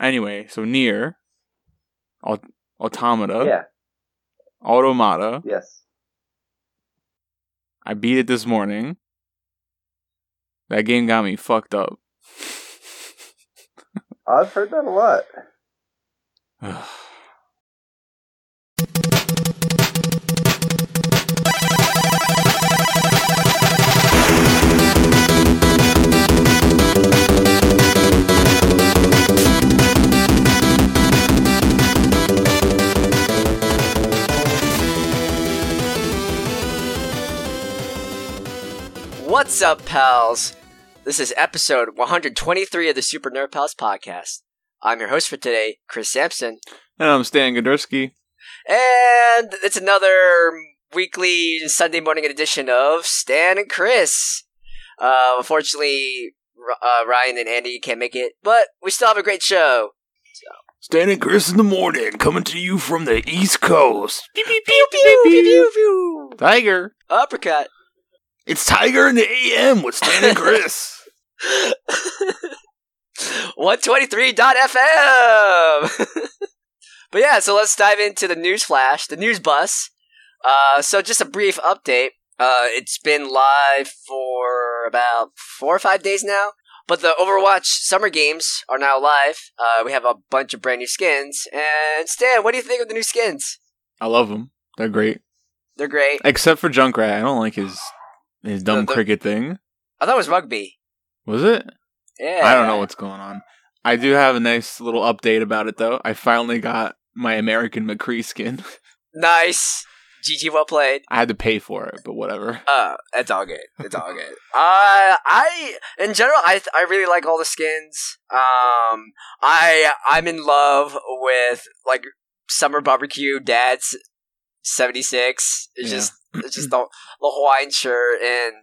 Anyway, so Nier Automata. Yeah. Automata. Yes. I beat it this morning. That game got me fucked up. I've heard that a lot. What's up, pals? This is episode 123 of the Super Nerd Pals podcast. I'm your host for today, Chris Sampson. And I'm Stan Gondorski. And it's another weekly Sunday morning edition of Stan and Chris. Unfortunately, Ryan and Andy can't make it, but we still have a great show. So. Stan and Chris in the morning, coming to you from the East Coast. Pew, pew, pew, pew, pew, pew, pew. Tiger. Uppercut. It's Tiger in the AM with Stan and Chris. 123.fm. But yeah, so let's dive into the news flash, the news bus. So just a brief update. It's been live for about 4 or 5 days now, but the Overwatch summer games are now live. We have a bunch of brand new skins. And Stan, what do you think of the new skins? I love them. They're great. They're great. Except for Junkrat. I don't like his dumb cricket thing. I thought it was rugby. Was it? Yeah. I don't know what's going on. I do have a nice little update about it, though. I finally got my American McCree skin. Nice. GG, well played. I had to pay for it, but whatever. It's all good. It's all good. I really like all the skins. I'm in love with, like, Summer Barbecue Dad's 76. It's just the Hawaiian shirt, and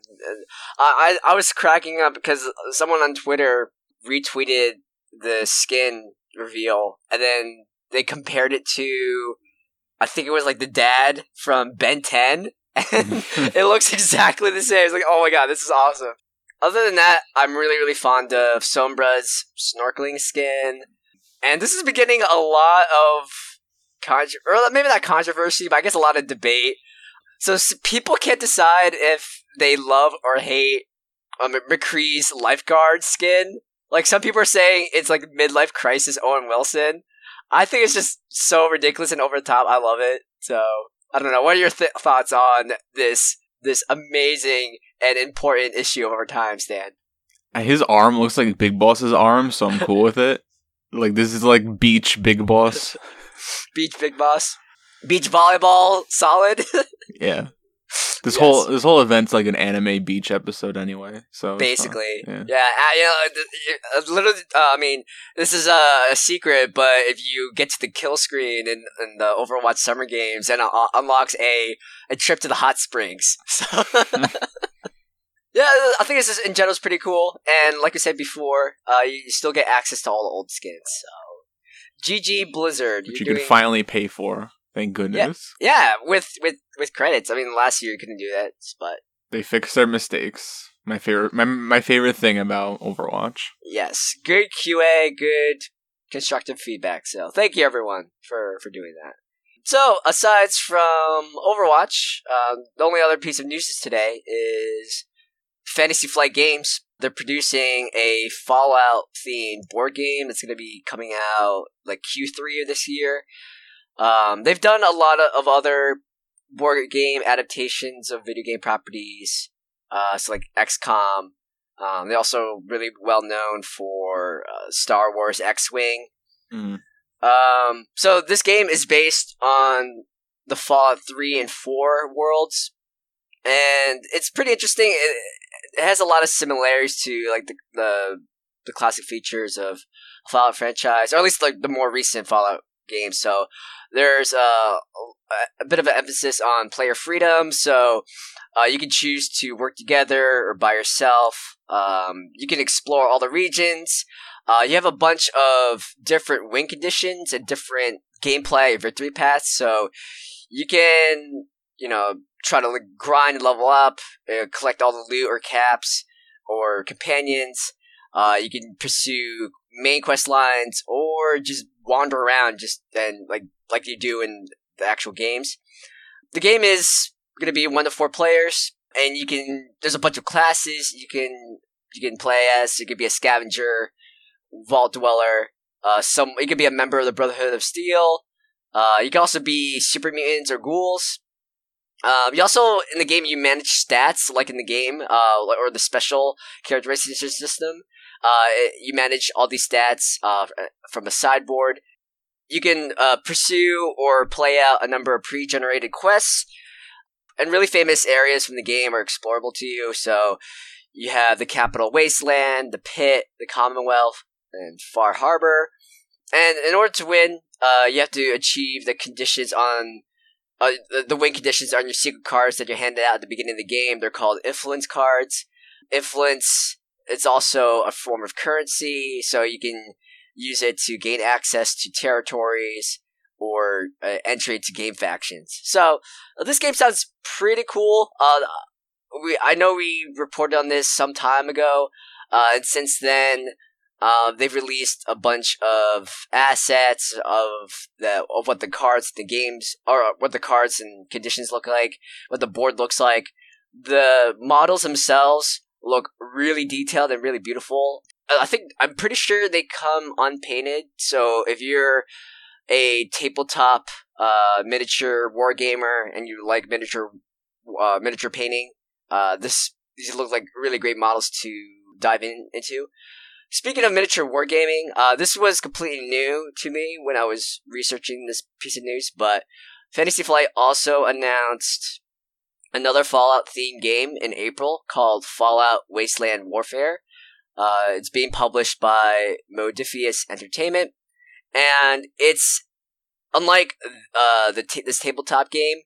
I was cracking up because someone on Twitter retweeted the skin reveal, and then they compared it to, I think it was like the dad from Ben 10, and it looks exactly the same. It's like, oh my god, this is awesome. Other than that, I'm really, really fond of Sombra's snorkeling skin, and this is beginning a lot of maybe not controversy, but I guess a lot of debate. So people can't decide if they love or hate McCree's lifeguard skin. Like, some people are saying it's like midlife crisis Owen Wilson. I think it's just so ridiculous and over the top. I love it. So I don't know. What are your thoughts on this amazing and important issue over time, Stan? His arm looks like Big Boss's arm, so I'm cool with it. Like, this is like beach Big Boss. Beach Big Boss. Beach volleyball, solid. Yeah, this whole event's like an anime beach episode, anyway. So basically, I mean, this is a secret, but if you get to the kill screen in the Overwatch Summer Games, then it unlocks a trip to the hot springs. So yeah, I think this is, in general, is pretty cool. And like I said before, you still get access to all the old skins. So GG Blizzard, which you can finally pay for. Thank goodness. Yeah, with credits. I mean, last year you couldn't do that, but they fixed their mistakes. My favorite thing about Overwatch. Yes, good QA, good constructive feedback. So thank you, everyone, for doing that. So aside from Overwatch, the only other piece of news today is Fantasy Flight Games. They're producing a Fallout-themed board game that's going to be coming out like Q3 of this year. They've done a lot of other board game adaptations of video game properties, so like XCOM. They're also really well known for Star Wars X-Wing. Mm. So this game is based on the Fallout 3 and 4 worlds, and it's pretty interesting. It has a lot of similarities to like the classic features of Fallout franchise, or at least like the more recent Fallout game. So there's a bit of an emphasis on player freedom, so you can choose to work together or by yourself. You can explore all the regions. You have a bunch of different win conditions and different gameplay victory paths, so you can try to grind, level up, collect all the loot or caps or companions. You can pursue main quest lines or or just wander around just and like you do in the actual games. The game is going to be 1 to 4 players, and you can. There's a bunch of classes you can play as. You could be a scavenger, vault dweller. You could be a member of the Brotherhood of Steel. You can also be super mutants or ghouls. You also, in the game, you manage stats, like in the game, or the special characteristics system. You manage all these stats from a sideboard. You can pursue or play out a number of pre-generated quests. And really famous areas from the game are explorable to you. So you have the Capital Wasteland, the Pit, the Commonwealth, and Far Harbor. And in order to win, you have to achieve the conditions on... the win conditions on your secret cards that you're handed out at the beginning of the game. They're called influence cards. Influence is also a form of currency, so you can use it to gain access to territories or entry to game factions. So this game sounds pretty cool. I know we reported on this some time ago, and since then they've released a bunch of assets of what the cards, the games, or what the cards and conditions look like, what the board looks like. The models themselves look really detailed and really beautiful. I'm pretty sure they come unpainted. So if you're a tabletop miniature wargamer and you like miniature painting, these look like really great models to dive into. Speaking of miniature wargaming, this was completely new to me when I was researching this piece of news, but Fantasy Flight also announced another Fallout-themed game in April called Fallout Wasteland Warfare. It's being published by Modifius Entertainment, and it's unlike this tabletop game.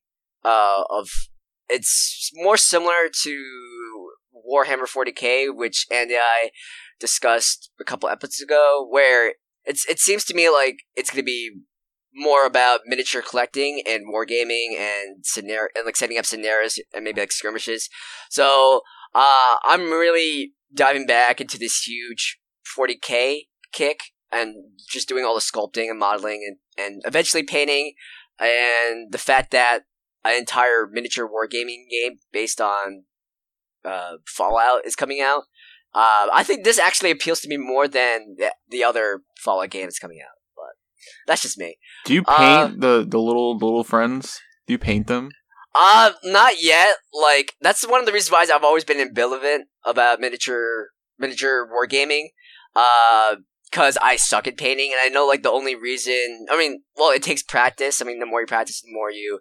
It's more similar to Warhammer 40K, which Andy and I discussed a couple episodes ago, where it seems to me like it's going to be more about miniature collecting and wargaming and setting up scenarios and maybe like skirmishes. So I'm really diving back into this huge 40K kick and just doing all the sculpting and modeling and eventually painting, and the fact that an entire miniature wargaming game based on Fallout is coming out. I think this actually appeals to me more than the other Fallout games coming out, but that's just me. Do you paint the little friends? Do you paint them? Not yet. Like, that's one of the reasons why I've always been ambivalent about miniature wargaming. Because I suck at painting, and I know like the only reason. I mean, well, it takes practice. I mean, the more you practice, the more you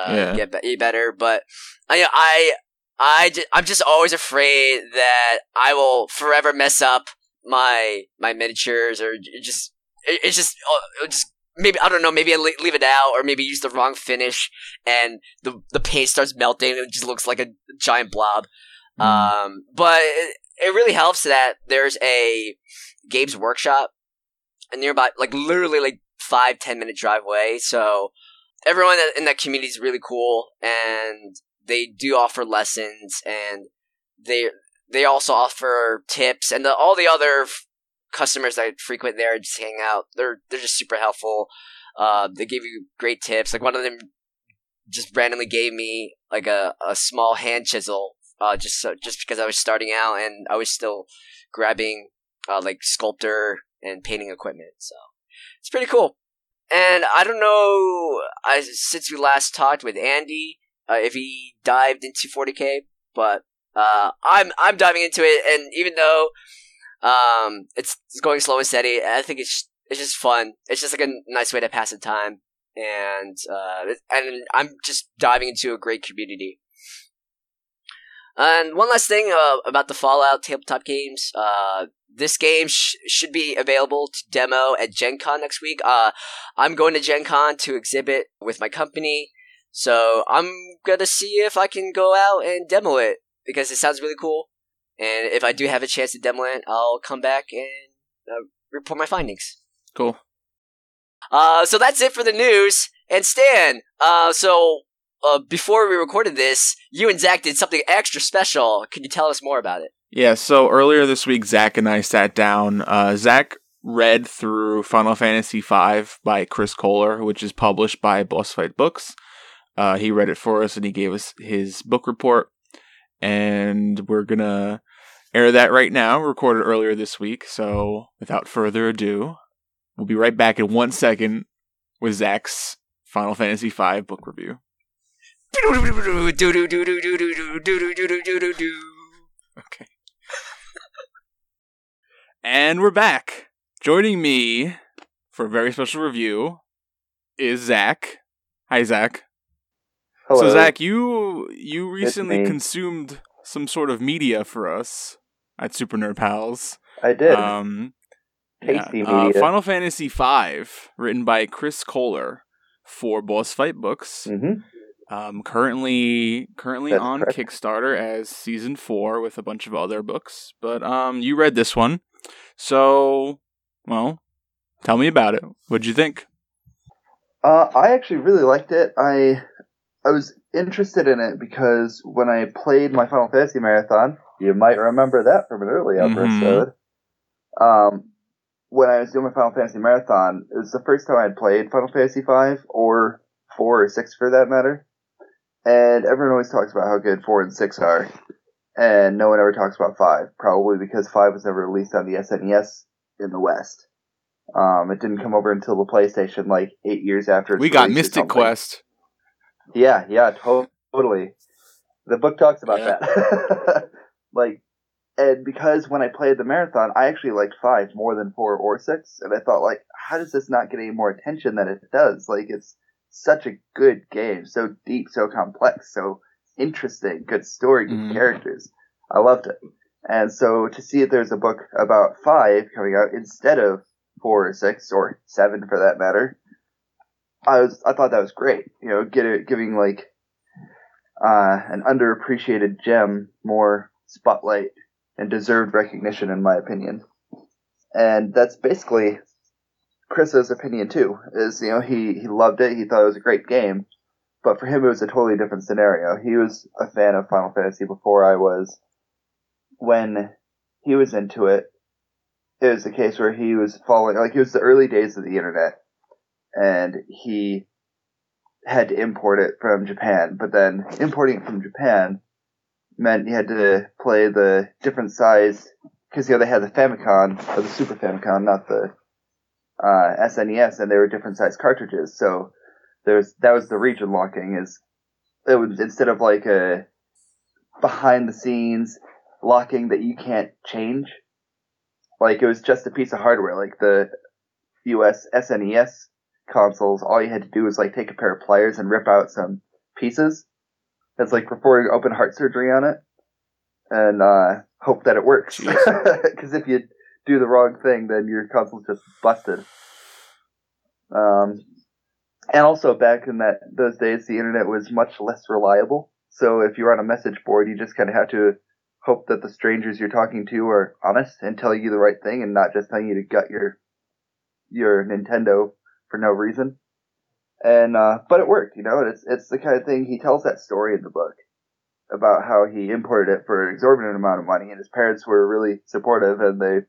get better. But I'm just always afraid that I will forever mess up my miniatures, or just maybe, I don't know, maybe I leave it out, or maybe use the wrong finish, and the paint starts melting, and it just looks like a giant blob. But it really helps that there's a Games Workshop nearby, like literally like 5-10 minute drive away. So everyone in that community is really cool, and they do offer lessons, and they also offer tips, and all the other customers that I frequent there just hang out. They're just super helpful. They give you great tips. Like, one of them just randomly gave me like a small hand chisel, just because I was starting out and I was still grabbing like sculptor and painting equipment. So it's pretty cool. And I don't know, since we last talked with Andy, if he dived into 40K, but I'm diving into it, and even though it's going slow and steady, I think it's just fun. It's just like a nice way to pass the time, and I'm just diving into a great community. And one last thing about the Fallout tabletop games. This game should be available to demo at Gen Con next week. I'm going to Gen Con to exhibit with my company. So I'm going to see if I can go out and demo it, because it sounds really cool. And if I do have a chance to demo it, I'll come back and report my findings. Cool. So that's it for the news. And Stan, before we recorded this, you and Zach did something extra special. Can you tell us more about it? Yeah, so earlier this week, Zach and I sat down. Zach read through Final Fantasy V by Chris Kohler, which is published by Boss Fight Books. He read it for us and he gave us his book report. And we're going to air that right now, recorded earlier this week. So without further ado, we'll be right back in 1 second with Zach's Final Fantasy V book review. Okay. And we're back. Joining me for a very special review is Zach. Hi, Zach. Hello. So, Zach, you recently consumed some sort of media for us at Super Nerd Pals. I did. Tasty media. Final Fantasy V, written by Chris Kohler for Boss Fight Books. Mm-hmm. Currently that's on correct. Kickstarter as season 4 with a bunch of other books, but you read this one, so tell me about it. What'd you think? I actually really liked it. I was interested in it because when I played my Final Fantasy marathon, you might remember that from an early episode. Mm-hmm. When I was doing my Final Fantasy marathon, it was the first time I had played Final Fantasy V or 4 or 6 for that matter. And everyone always talks about how good 4 and 6 are, and no one ever talks about 5, probably because 5 was never released on the SNES in the West. It didn't come over until the PlayStation, like, 8 years after. We got Mystic Quest. Yeah, totally. The book talks about that. And because when I played the marathon, I actually liked 5 more than 4 or 6, and I thought, how does this not get any more attention than it does? It's such a good game, so deep, so complex, so interesting, good story, good characters. I loved it. And so to see that there's a book about 5 coming out instead of 4 or 6 or 7 for that matter, I thought that was great. Giving an underappreciated gem more spotlight and deserved recognition, in my opinion. And that's basically Chris's opinion too, is he loved it, he thought it was a great game, but for him it was a totally different scenario. He was a fan of Final Fantasy before I was. When he was into it, it was the case where he was following, it was the early days of the internet, and he had to import it from Japan, but then importing it from Japan meant he had to play the different size, because they had the Famicom, or the Super Famicom, not the SNES, and they were different size cartridges. So that was the region locking. It was instead of a behind the scenes locking that you can't change. It was just a piece of hardware. The US SNES consoles, all you had to do was take a pair of pliers and rip out some pieces. It's performing open heart surgery on it and hope that it works. Because if you do the wrong thing, then your console's just busted. And also back in those days, the internet was much less reliable. So if you're on a message board, you just kind of have to hope that the strangers you're talking to are honest and tell you the right thing and not just telling you to gut your Nintendo for no reason. And but it worked, and it's the kind of thing, he tells that story in the book about how he imported it for an exorbitant amount of money, and his parents were really supportive, and they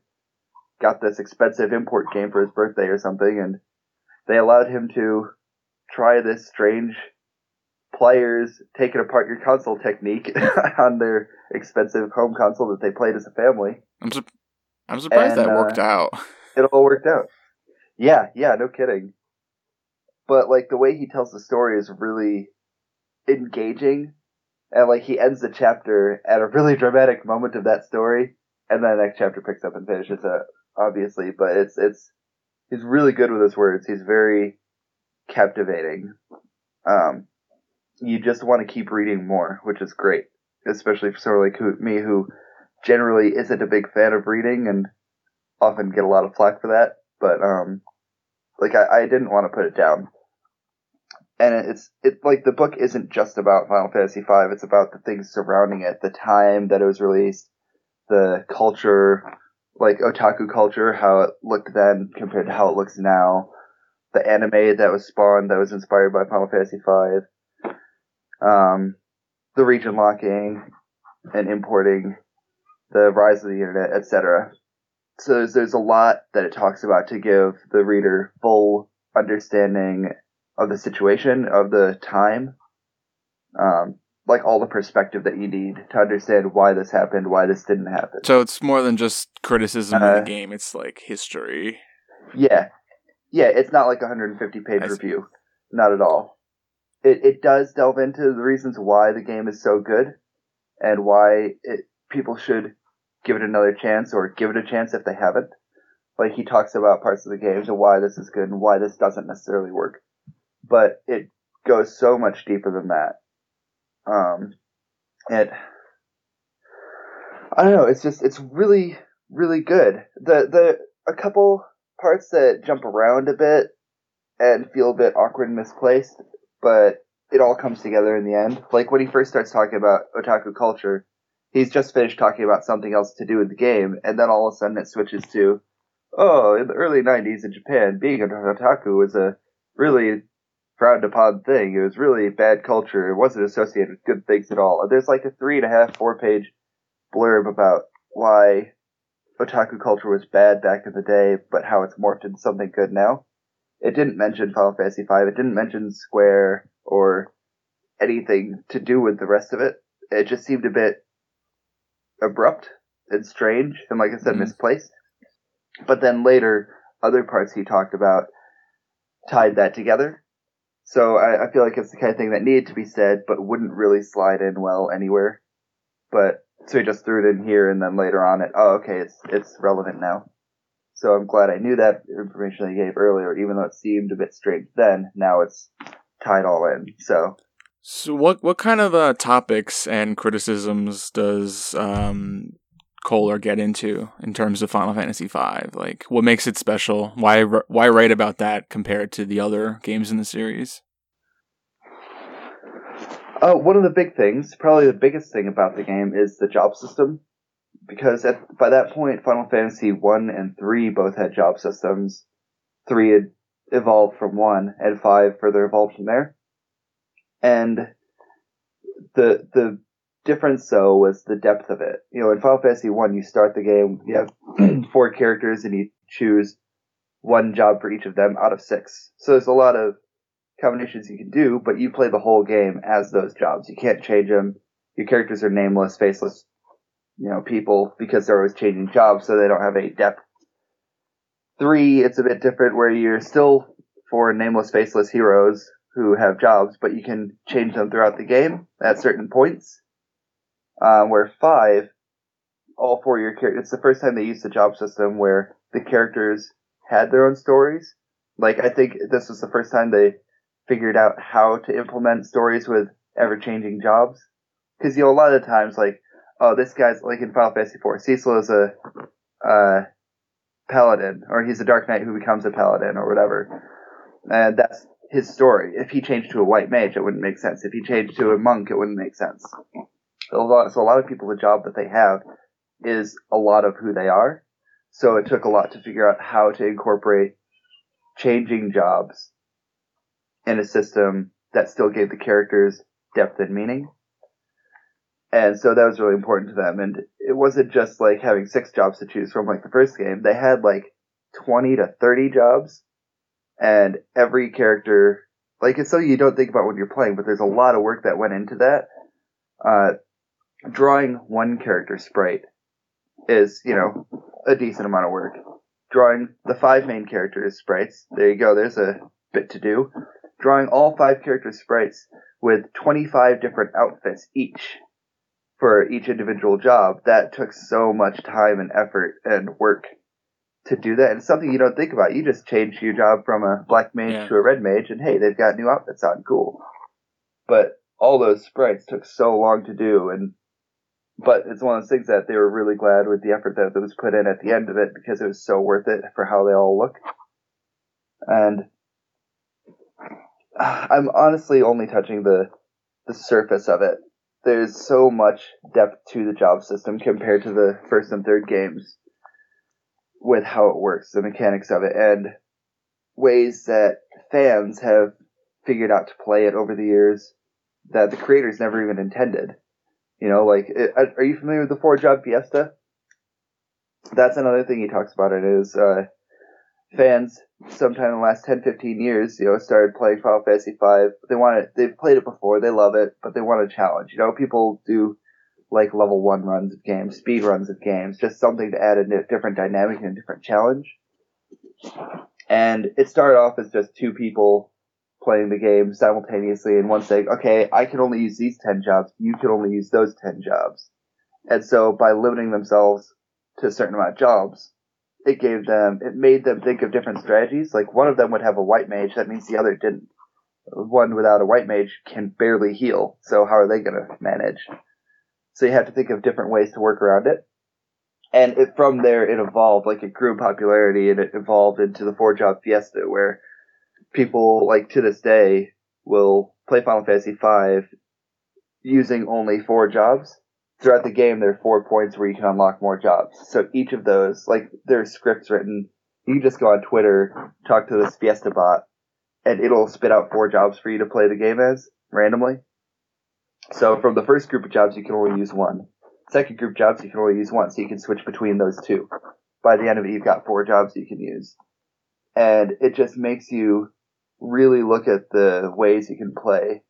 got this expensive import game for his birthday or something, and they allowed him to try this strange pliers taking apart your console technique on their expensive home console that they played as a family. I'm surprised that worked out. It all worked out. Yeah, no kidding. But the way he tells the story is really engaging, and he ends the chapter at a really dramatic moment of that story, and then the next chapter picks up and finishes it, obviously, but he's really good with his words. He's very captivating. You just want to keep reading more, which is great, especially for someone like me who generally isn't a big fan of reading and often get a lot of flack for that, but I didn't want to put it down. And the book isn't just about Final Fantasy V, it's about the things surrounding it, the time that it was released, the culture, otaku culture, how it looked then compared to how it looks now, the anime that was spawned, that was inspired by Final Fantasy V, the region locking and importing, the rise of the internet, etc. So there's a lot that it talks about to give the reader full understanding of the situation, of the time, like all the perspective that you need to understand why this happened, why this didn't happen. So it's more than just criticism of the game. It's like history. Yeah. Yeah, it's not like a 150-page review. Not at all. It does delve into the reasons why the game is so good and why people should give it another chance or give it a chance if they haven't. Like, he talks about parts of the game and why this is good and why this doesn't necessarily work. But it goes so much deeper than that. I don't know, it's really, really good. A couple parts that jump around a bit and feel a bit awkward and misplaced, but it all comes together in the end. Like, when he first starts talking about otaku culture, he's just finished talking about something else to do with the game, and then all of a sudden it switches to, oh, in the early 90s in Japan, being an otaku was a really frowned upon thing. It was really bad culture. It wasn't associated with good things at all. And there's like a 3.5-4-page blurb about why otaku culture was bad back in the day, but how it's morphed into something good now. It didn't mention Final Fantasy V. It didn't mention Square or anything to do with the rest of it. It just seemed a bit abrupt and strange and, like I said, misplaced. But then later, other parts he talked about tied that together. So I feel like it's the kind of thing that needed to be said, but wouldn't really slide in well anywhere. But so he just threw it in here, and then later on, it's relevant now. So I'm glad I knew that information I gave earlier, even though it seemed a bit strange then. Now it's tied all in. So what kind of topics and criticisms does Kohler get into in terms of Final Fantasy V? Like, what makes it special? Why write about that compared to the other games in the series? One of the big things, probably the biggest thing about the game, is the job system. Because by that point, Final Fantasy 1 and 3 both had job systems. 3 had evolved from 1, and 5 further evolved from there. And the difference, though, was the depth of it. You know, in Final Fantasy 1, you start the game, you have 4 characters, and you choose one job for each of them out of 6. So there's a lot of combinations you can do, but you play the whole game as those jobs. You can't change them. Your characters are nameless, faceless, you know, people, because they're always changing jobs, so they don't have any depth. 3, it's a bit different, where you're still 4 nameless, faceless heroes who have jobs, but you can change them throughout the game at certain points. Where 5, all 4 of your characters, it's the first time they used the job system where the characters had their own stories. Like, I think this was the first time they figured out how to implement stories with ever-changing jobs. Because, you know, a lot of times, like, oh, this guy's, like in Final Fantasy IV, Cecil is a paladin, or he's a Dark Knight who becomes a paladin, or whatever. And that's his story. If he changed to a white mage, it wouldn't make sense. If he changed to a monk, it wouldn't make sense. So a lot of people, the job that they have is a lot of who they are. So it took a lot to figure out how to incorporate changing jobs in a system that still gave the characters depth and meaning. And so that was really important to them. And it wasn't just like having 6 jobs to choose from like the first game. They had like 20 to 30 jobs. And every character, like, it's something you don't think about when you're playing, but there's a lot of work that went into that. Drawing one character sprite is, you know, a decent amount of work. Drawing the 5 main characters sprites, there you go, there's a bit to do. Drawing all 5 character sprites with 25 different outfits each. For each individual job, that took so much time and effort and work to do that. And it's something you don't think about. You just change your job from a black mage to a red mage, and hey, they've got new outfits on. Cool. But all those sprites took so long to do. But it's one of those things that they were really glad with the effort that was put in at the end of it, because it was so worth it for how they all look. And I'm honestly only touching the surface of it. There's so much depth to the job system compared to the first and third games with how it works, the mechanics of it, and ways that fans have figured out to play it over the years that the creators never even intended. You know, like, are you familiar with the 4-job fiesta? that's another thing he talks about. It is fans sometime in the last 10-15 years, you know, started playing Final Fantasy V. They want it. They've played it before. They love it, but they want a challenge. You know, people do like level one runs of games, speed runs of games, just something to add a different dynamic and a different challenge. And it started off as just two people playing the game simultaneously, and one saying, okay, I can only use these 10 jobs, you can only use those 10 jobs. And so by limiting themselves to a certain amount of jobs, it made them think of different strategies. Like, one of them would have a white mage, that means the other didn't. One without a white mage can barely heal, so how are they going to manage? So you have to think of different ways to work around it. And from there, it evolved, like it grew in popularity, and it evolved into the four-job fiesta, where people, like to this day, will play Final Fantasy V using only four jobs. Throughout the game, there are 4 points where you can unlock more jobs. So each of those, like, there's scripts written. You can just go on Twitter, talk to this Fiesta bot, and it'll spit out 4 jobs for you to play the game as, randomly. So from the first group of jobs, you can only use one. Second group of jobs, you can only use one, so you can switch between those two. By the end of it, you've got 4 jobs you can use. And it just makes you really look at the ways you can play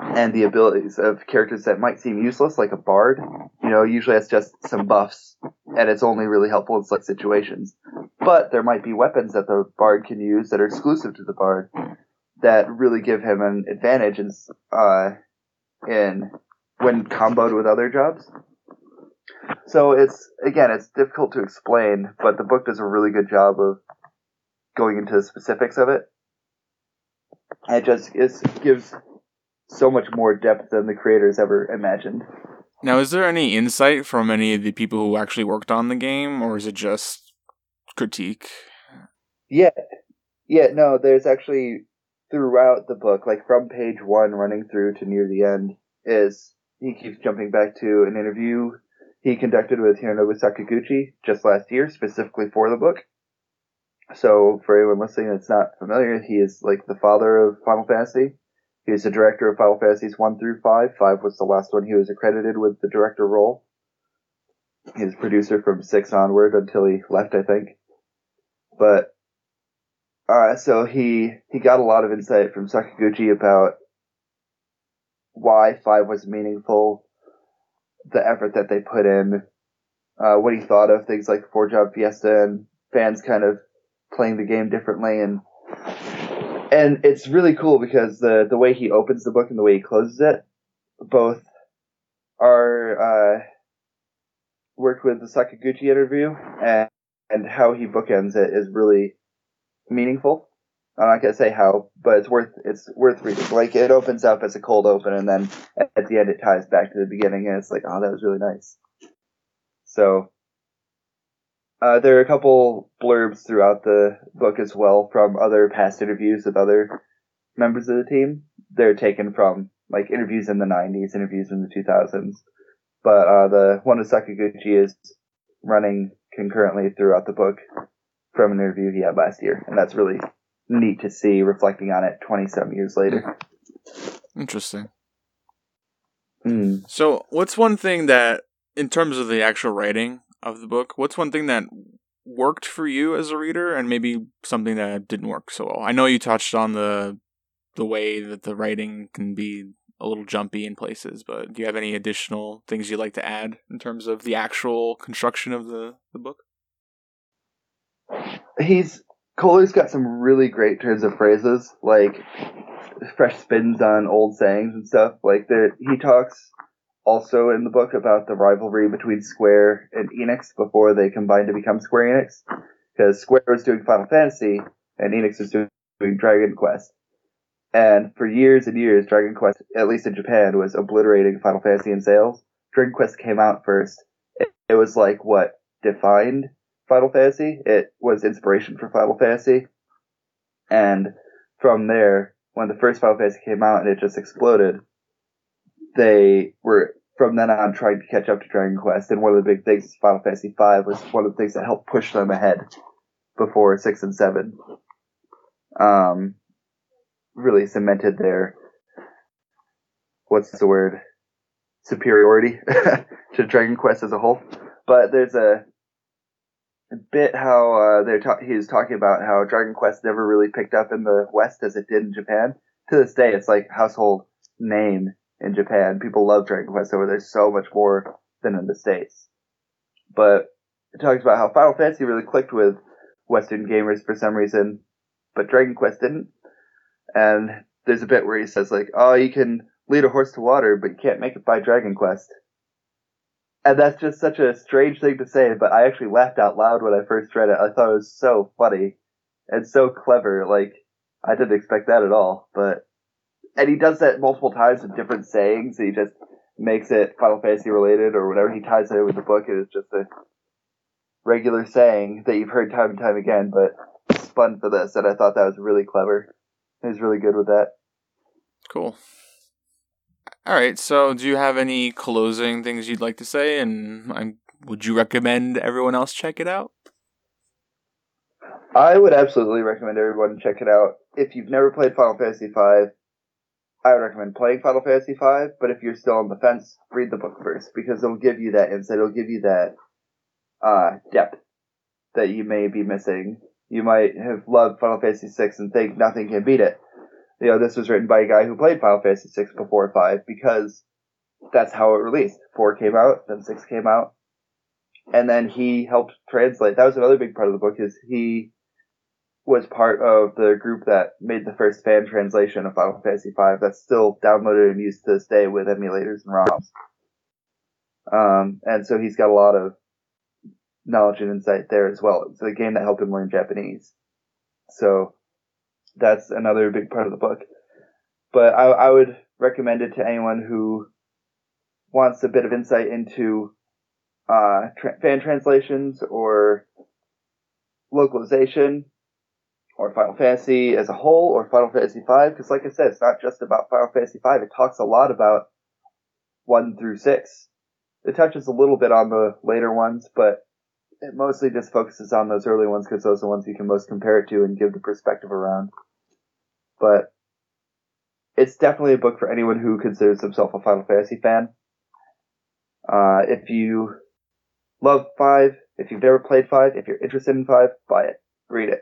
and the abilities of characters that might seem useless, like a bard. You know, usually that's just some buffs, and it's only really helpful in select situations. But there might be weapons that the bard can use that are exclusive to the bard that really give him an advantage in when comboed with other jobs. So it's difficult to explain, but the book does a really good job of going into the specifics of it. It gives so much more depth than the creators ever imagined. Now, is there any insight from any of the people who actually worked on the game, or is it just critique? Yeah, no, there's actually, throughout the book, like from page one running through to near the end, he keeps jumping back to an interview he conducted with Hironobu Sakaguchi just last year, specifically for the book. So, for anyone listening that's not familiar, he is like the father of Final Fantasy. He was the director of Final Fantasies 1 through 5. 5 was the last one he was accredited with the director role. He was producer from 6 onward until he left, I think. But, so he got a lot of insight from Sakaguchi about why 5 was meaningful, the effort that they put in, what he thought of things like 4-Job Fiesta and fans kind of playing the game differently, and it's really cool because the way he opens the book and the way he closes it both are worked with the Sakaguchi interview, and how he bookends it is really meaningful. I'm not gonna say how, but it's worth reading. Like, it opens up as a cold open, and then at the end it ties back to the beginning, and it's like, oh, that was really nice. So there are a couple blurbs throughout the book as well from other past interviews with other members of the team. They're taken from, like, interviews in the 90s, interviews in the 2000s. But the one with Sakaguchi is running concurrently throughout the book from an interview he had last year. And that's really neat to see, reflecting on it 20-some years later. Interesting. Mm. So what's one thing that, in terms of the actual writing of the book, what's one thing that worked for you as a reader, and maybe something that didn't work so well? I know you touched on the way that the writing can be a little jumpy in places, but do you have any additional things you'd like to add in terms of the actual construction of the book? Kohler's got some really great turns of phrases, like fresh spins on old sayings and stuff. Like, he talks also in the book about the rivalry between Square and Enix before they combined to become Square Enix, because Square was doing Final Fantasy and Enix was doing Dragon Quest. And for years and years, Dragon Quest, at least in Japan, was obliterating Final Fantasy in sales. Dragon Quest came out first. It was like what defined Final Fantasy. It was inspiration for Final Fantasy. And from there, when the first Final Fantasy came out and it just exploded, they were from then on trying to catch up to Dragon Quest, and one of the big things Final Fantasy V was one of the things that helped push them ahead before 6 and 7 really cemented their superiority to Dragon Quest as a whole. But there's a a bit how he was talking about how Dragon Quest never really picked up in the West as it did in Japan. To this day, it's like household name in Japan. People love Dragon Quest over there so much more than in the States. But it talks about how Final Fantasy really clicked with Western gamers for some reason, but Dragon Quest didn't. And there's a bit where he says, like, oh, you can lead a horse to water, but you can't make it by Dragon Quest. And that's just such a strange thing to say, but I actually laughed out loud when I first read it. I thought it was so funny and so clever. Like, I didn't expect that at all. But, and he does that multiple times with different sayings. He just makes it Final Fantasy related or whatever. He ties it with the book. It's just a regular saying that you've heard time and time again, but spun for this. And I thought that was really clever. It was really good with that. Cool. All right, so do you have any closing things you'd like to say, and would you recommend everyone else check it out? I would absolutely recommend everyone check it out. If you've never played Final Fantasy V, I would recommend playing Final Fantasy V, but if you're still on the fence, read the book first, because it'll give you that insight, it'll give you that depth that you may be missing. You might have loved Final Fantasy VI and think nothing can beat it. You know, this was written by a guy who played Final Fantasy VI before V, because that's how it released. 4 came out, then 6 came out, and then he helped translate. That was another big part of the book, is he was part of the group that made the first fan translation of Final Fantasy V that's still downloaded and used to this day with emulators and ROMs. And so he's got a lot of knowledge and insight there as well. It's a game that helped him learn Japanese. So that's another big part of the book. But I would recommend it to anyone who wants a bit of insight into fan translations or localization or Final Fantasy as a whole or Final Fantasy V. Because like I said, it's not just about Final Fantasy V. It talks a lot about 1 through 6. It touches a little bit on the later ones, but it mostly just focuses on those early ones because those are the ones you can most compare it to and give the perspective around. But it's definitely a book for anyone who considers himself a Final Fantasy fan. If you love 5, if you've never played 5, if you're interested in 5, buy it. Read it.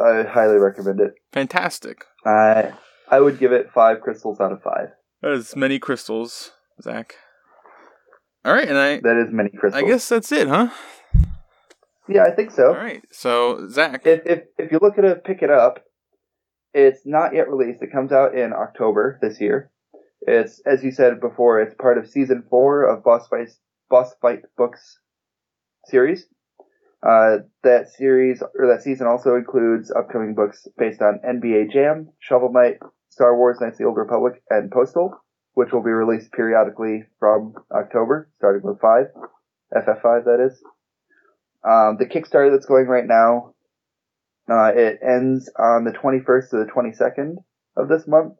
I highly recommend it. Fantastic. I would give it 5 crystals out of 5. That is many crystals, Zach. All right, and that is many crystals. I guess that's it, huh? Yeah, I think so. All right, so Zach, if you're looking to pick it up, it's not yet released. It comes out in October this year. It's, as you said before, it's part of season 4 of Boss Fight Books series. That series or that season also includes upcoming books based on NBA Jam, Shovel Knight, Star Wars: Knights of the Old Republic, and Postal, which will be released periodically from October, starting with 5, FF5 that is. The Kickstarter that's going right now, it ends on the 21st to the 22nd of this month.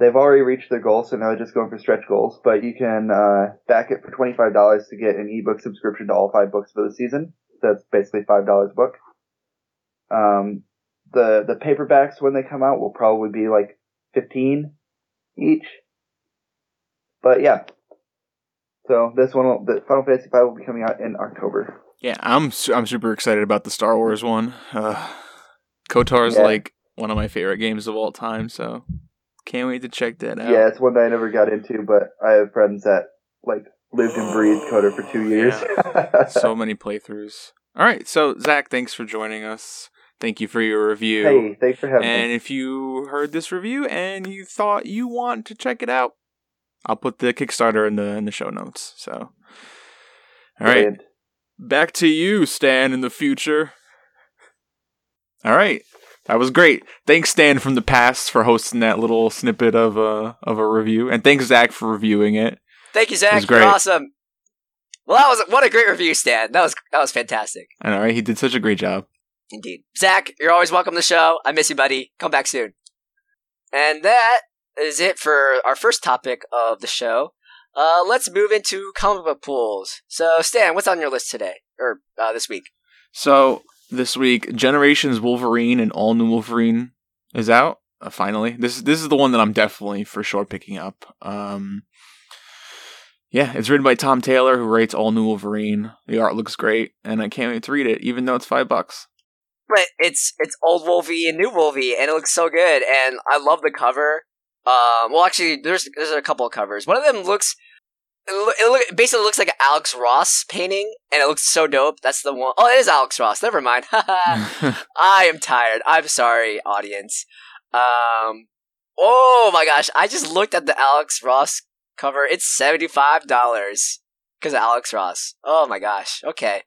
They've already reached their goal, so now they're just going for stretch goals, but you can back it for $25 to get an ebook subscription to all 5 books for the season. That's basically $5 a book. The paperbacks, when they come out, will probably be like $15 each. But yeah, so this one, the Final Fantasy V will be coming out in October. Yeah, I'm super excited about the Star Wars one. KOTOR is like one of my favorite games of all time, so can't wait to check that out. Yeah, it's one that I never got into, but I have friends that like lived and breathed KOTOR for 2 years. Yeah. So many playthroughs. All right, so Zach, thanks for joining us. Thank you for your review. Hey, thanks for having me. And if you heard this review and you thought you want to check it out, I'll put the Kickstarter in the show notes. So, all right, and back to you, Stan, in the future. All right, that was great. Thanks, Stan, from the past, for hosting that little snippet of a review, and thanks, Zach, for reviewing it. Thank you, Zach. It was great. You're awesome. Well, that was what a great review, Stan. That was fantastic. And all right, he did such a great job. Indeed, Zach, you're always welcome to the show. I miss you, buddy. Come back soon. And that is it for our first topic of the show. Let's move into comic book pools. So, Stan, what's on your list today, or this week? So, this week, Generations Wolverine and All New Wolverine is out, finally. This is the one that I'm definitely, for sure, picking up. Yeah, it's written by Tom Taylor, who writes All New Wolverine. The art looks great, and I can't wait to read it, even though it's $5. But it's old Wolvie and new Wolvie, and it looks so good, and I love the cover. Well, actually, there's a couple of covers. One of them looks... It basically looks like an Alex Ross painting, and it looks so dope. That's the one. Oh, it is Alex Ross. Never mind. I am tired. I'm sorry, audience. Oh my gosh, I just looked at the Alex Ross cover. It's $75 because of Alex Ross. Oh my gosh. Okay,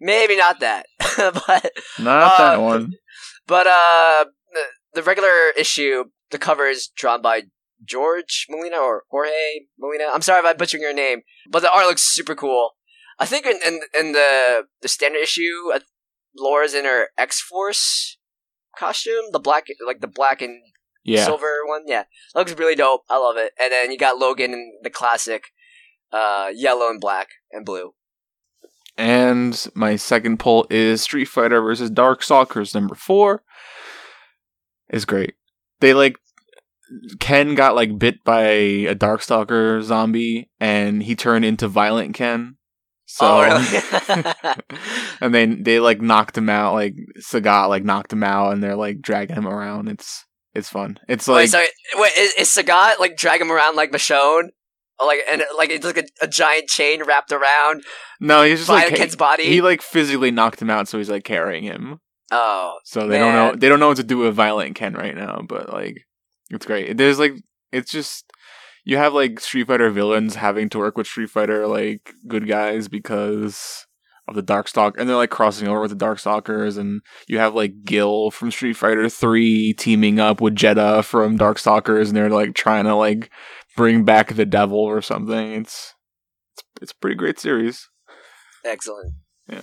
maybe not that, but not that one. But the regular issue, the cover is drawn by George Molina or Jorge Molina. I'm sorry if I'm butchering your name, but the art looks super cool. I think in the standard issue, Laura's in her X-Force costume, the black and silver one. Yeah, it looks really dope. I love it. And then you got Logan in the classic yellow and black and blue. And my second poll is Street Fighter versus Darkstalkers #4. It's great. They Ken got bit by a Darkstalker zombie, and he turned into Violent Ken. So, oh, really? And they knocked him out. Sagat knocked him out, and they're dragging him around. It's fun. It's like wait, is Sagat drag him around like Michonne? It's a giant chain wrapped around. No, he's just Violent Ken's body. He physically knocked him out, so he's carrying him. Oh, so they don't know. They don't know what to do with Violent Ken right now, but It's great. There's it's just you have Street Fighter villains having to work with Street Fighter good guys because of the Darkstalker, and they're crossing over with the Darkstalkers, and you have Gil from Street Fighter 3 teaming up with Jedha from Darkstalkers, and they're trying to bring back the devil or something. It's a pretty great series. Excellent. Yeah.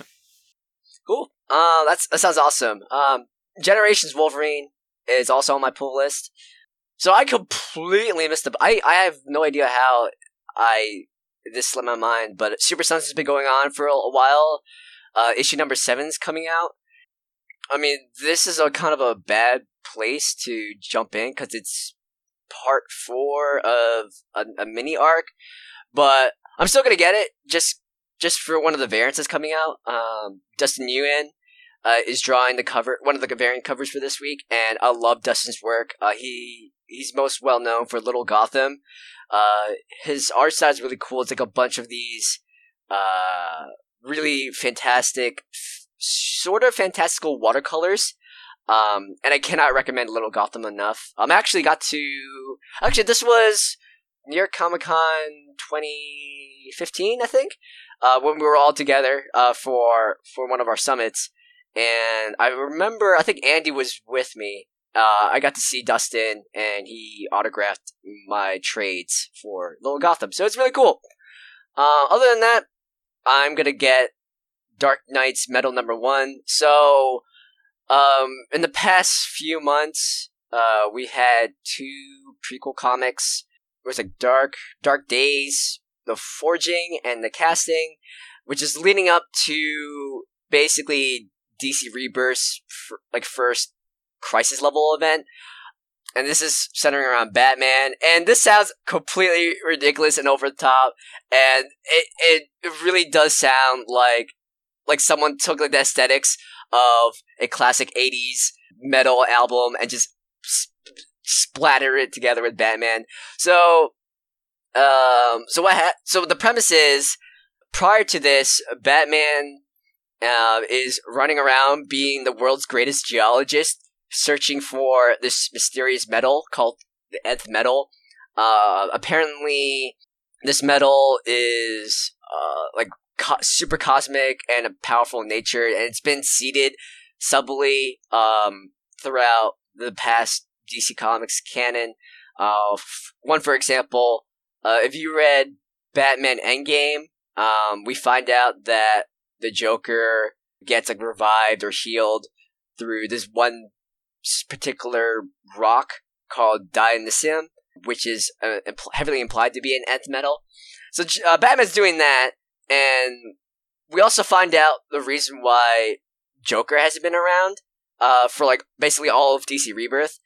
Cool. That sounds awesome. Generations Wolverine is also on my pull list. So I completely missed I have no idea how this slipped my mind, but Super Sons has been going on for a while. Issue number 7's coming out. I mean, this is a kind of a bad place to jump in because it's part 4 of a mini arc, but I'm still gonna get it just for one of the variants that's coming out. Dustin Nguyen is drawing the cover, one of the variant covers for this week, and I love Dustin's work. He's most well known for Little Gotham. His art style is really cool. It's a bunch of these really fantastic, sort of fantastical watercolors. And I cannot recommend Little Gotham enough. Actually, this was New York Comic Con 2015, I think, when we were all together for one of our summits. And I remember, I think Andy was with me. I got to see Dustin, and he autographed my trades for Little Gotham, so it's really cool. Other than that, I'm gonna get Dark Knight's Metal #1. So, in the past few months, we had 2 prequel comics. It was Dark Days, the forging and the casting, which is leading up to basically DC Rebirth, first crisis level event, and this is centering around Batman, and this sounds completely ridiculous and over the top, and it really does sound like someone took the aesthetics of a classic 80s metal album and just splattered it together with Batman. So the premise is, prior to this, Batman is running around being the world's greatest geologist, searching for this mysterious metal called the Nth Metal. Apparently, this metal is super cosmic and powerful in nature, and it's been seeded subtly throughout the past DC Comics canon. One, for example, if you read Batman Endgame, we find out that the Joker gets revived or healed through this one particular rock called Dionysium, which is heavily implied to be an Nth Metal. So Batman's doing that, and we also find out the reason why Joker hasn't been around for basically all of DC Rebirth.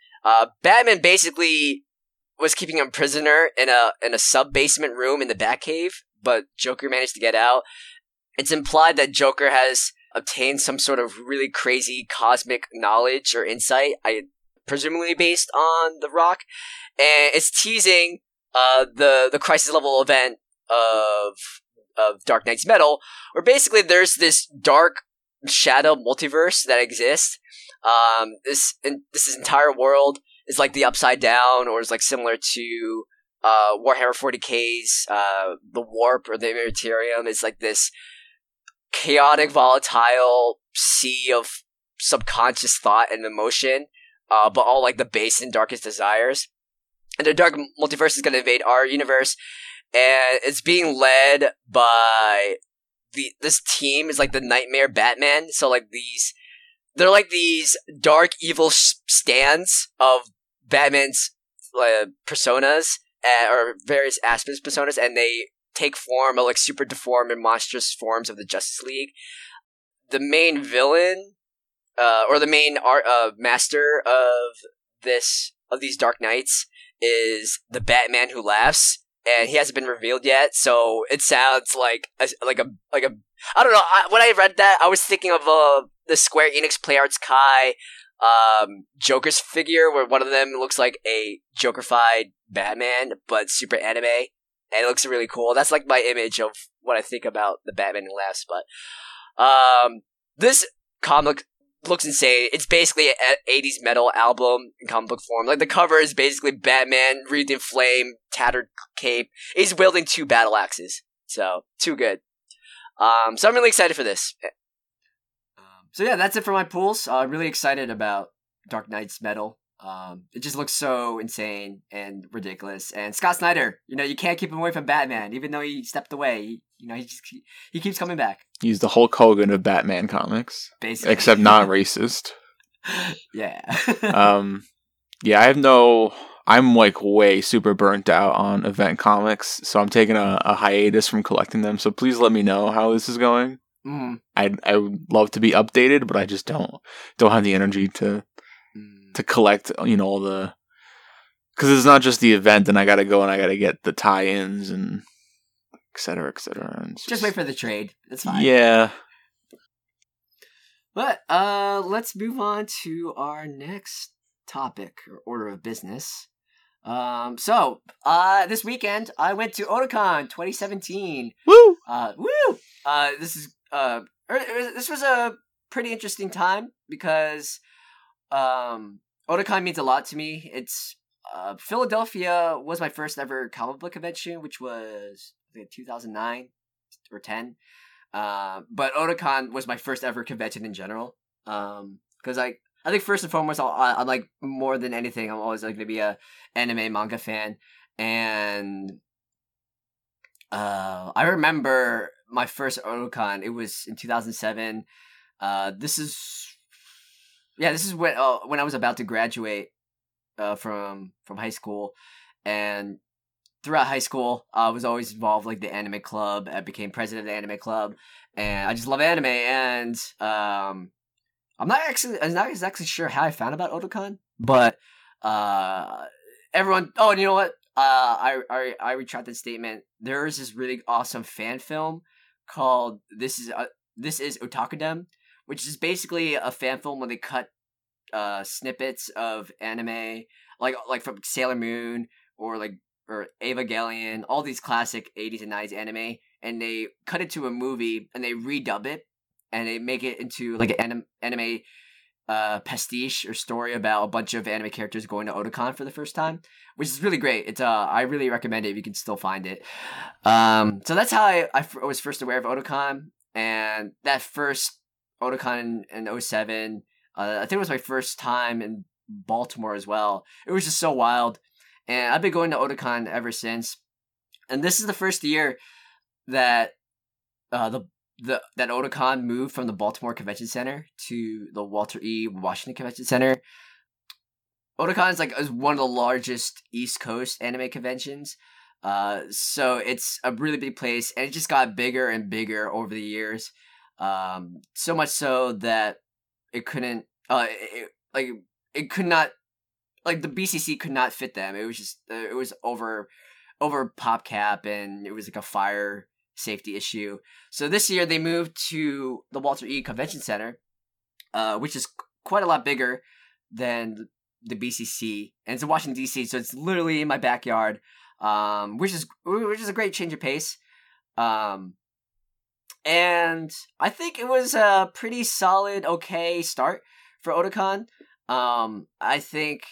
Batman basically was keeping him prisoner in a sub basement room in the Batcave but Joker managed to get out. It's implied that Joker has obtained some sort of really crazy cosmic knowledge or insight, presumably based on The Rock. And it's teasing the crisis level event of Dark Knight's Metal, where basically there's this dark shadow multiverse that exists. This entire world is like the Upside Down, or is like similar to Warhammer 40K's the Warp or the Immaterium. It's like this chaotic, volatile sea of subconscious thought and emotion, but all like the base and darkest desires. And the dark multiverse is going to invade our universe, and it's being led by this team is like the Nightmare Batman. So like they're like these dark evil stands of Batman's personas, or various aspects of personas, and they take form of like super deformed and monstrous forms of the Justice League. The main villain, or the main master of these Dark Knights, is the Batman who laughs. And he hasn't been revealed yet, so it sounds like a I don't know. When I read that, I was thinking of the Square Enix Play Arts Kai Joker's figure, where one of them looks like a Joker-fied Batman, but super anime, and it looks really cool. That's like my image of what I think about the Batman who laughs. But this comic looks insane. It's basically an 80s metal album in comic book form. Like, the cover is basically Batman wreathed in flame, tattered cape. He's wielding two battle axes. So, too good. So I'm really excited for this. So yeah, that's it for my pools. Really excited about Dark Knight's Metal. It just looks so insane and ridiculous. And Scott Snyder, you can't keep him away from Batman, even though he stepped away. He keeps coming back. He's the Hulk Hogan of Batman comics, basically, except not racist. Yeah. Yeah, I'm like way super burnt out on event comics, so I'm taking a hiatus from collecting them. So please let me know how this is going. Mm-hmm. I would love to be updated, but I just don't have the energy to collect, all the, because it's not just the event, and I got to go and I got to get the tie-ins and et cetera, et cetera. Just wait for the trade. That's fine. Yeah. But let's move on to our next topic or order of business. So this weekend I went to Otakon 2017. Woo! Woo! This was a pretty interesting time because Otakon means a lot to me. It's Philadelphia was my first ever comic book convention, which was 2009 or 10. But Otakon was my first ever convention in general. Because I think first and foremost, I'm like, more than anything, I'm always like going to be a anime manga fan. And I remember my first Otakon. It was in 2007. This is when I was about to graduate from high school, and throughout high school, I was always involved like the anime club. I became president of the anime club, and I just love anime. And I'm not exactly sure how I found about Otakon, but everyone. Oh, and you know what? I retract that statement. There is this really awesome fan film called This is Otakudem, which is basically a fan film where they cut snippets of anime, like from Sailor Moon or Evangelion, all these classic 80s and 90s anime, and they cut it to a movie and they redub it and they make it into like an anime pastiche or story about a bunch of anime characters going to Otakon for the first time, which is really great. It's I really recommend it if you can still find it. So that's how I was first aware of Otakon, and that first Otakon in 2007, I think it was my first time in Baltimore as well. It was just so wild. And I've been going to Otakon ever since. And this is the first year that that Otakon moved from the Baltimore Convention Center to the Walter E. Washington Convention Center. Otakon is one of the largest East Coast anime conventions. So it's a really big place, and it just got bigger and bigger over the years. So much so that it couldn't the BCC could not fit them. It was over PopCap, and it was like a fire safety issue. So this year they moved to the Walter E. Convention Center, which is quite a lot bigger than the BCC, and it's in Washington DC, so it's literally in my backyard, which is a great change of pace. And I think it was a pretty solid, okay start for Otakon. I think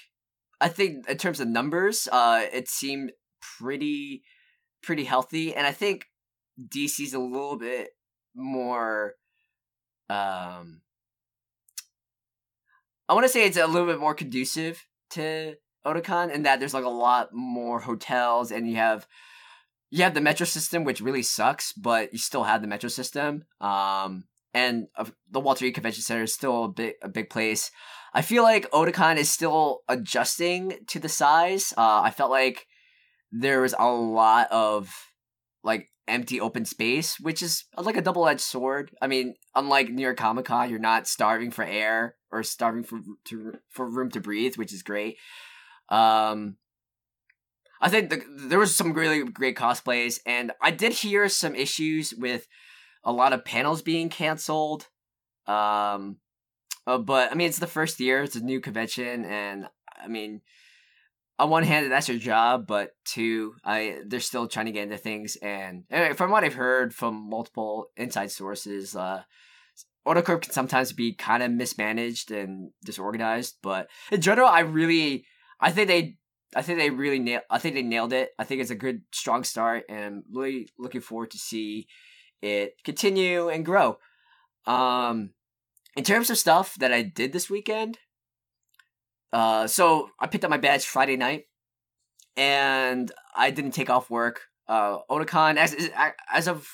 in terms of numbers, it seemed pretty healthy, and I think DC's a little bit more. I want to say it's a little bit more conducive to Otakon, in that there's like a lot more hotels, and you have the metro system, which really sucks, but you still have the metro system. And the Walter E. Convention Center is still a big place. I feel like Otakon is still adjusting to the size. I felt like there was a lot of like empty open space, which is like a double-edged sword. I mean, unlike New York Comic Con, you're not starving for air or starving for room to breathe, which is great. I think there was some really great cosplays, and I did hear some issues with a lot of panels being canceled. But I mean, it's the first year, it's a new convention, and I mean, on one hand, that's your job, but two, they're still trying to get into things. And anyway, from what I've heard from multiple inside sources, Otacorp can sometimes be kind of mismanaged and disorganized. But in general, I think they nailed it. I think it's a good, strong start, and I'm really looking forward to see it continue and grow. In terms of stuff that I did this weekend, so I picked up my badge Friday night, and I didn't take off work. Otakon, as of